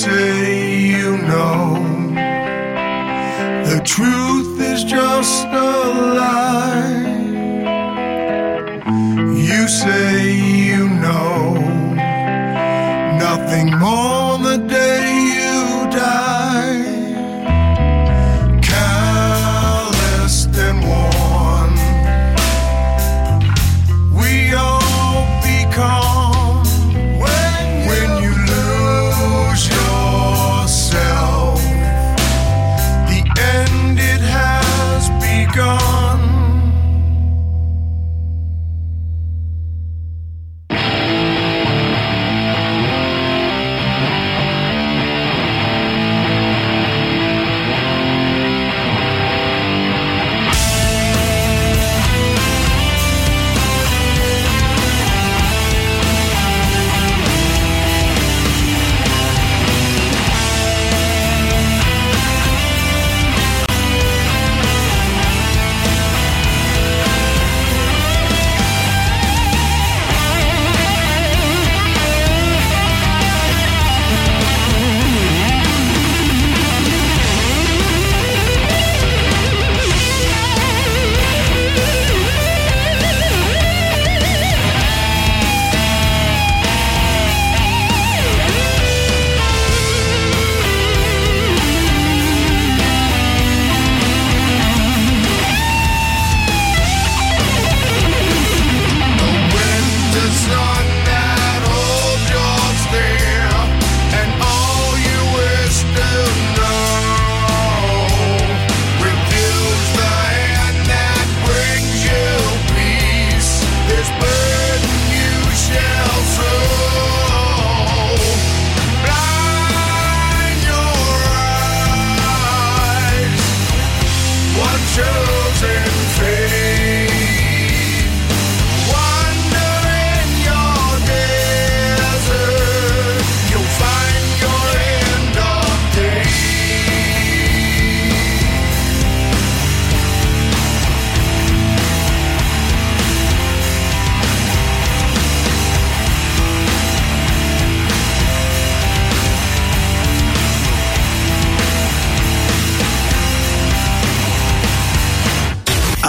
say you know. The truth is just a lie. You say you know nothing more the day you die. Calloused and worn, we all become.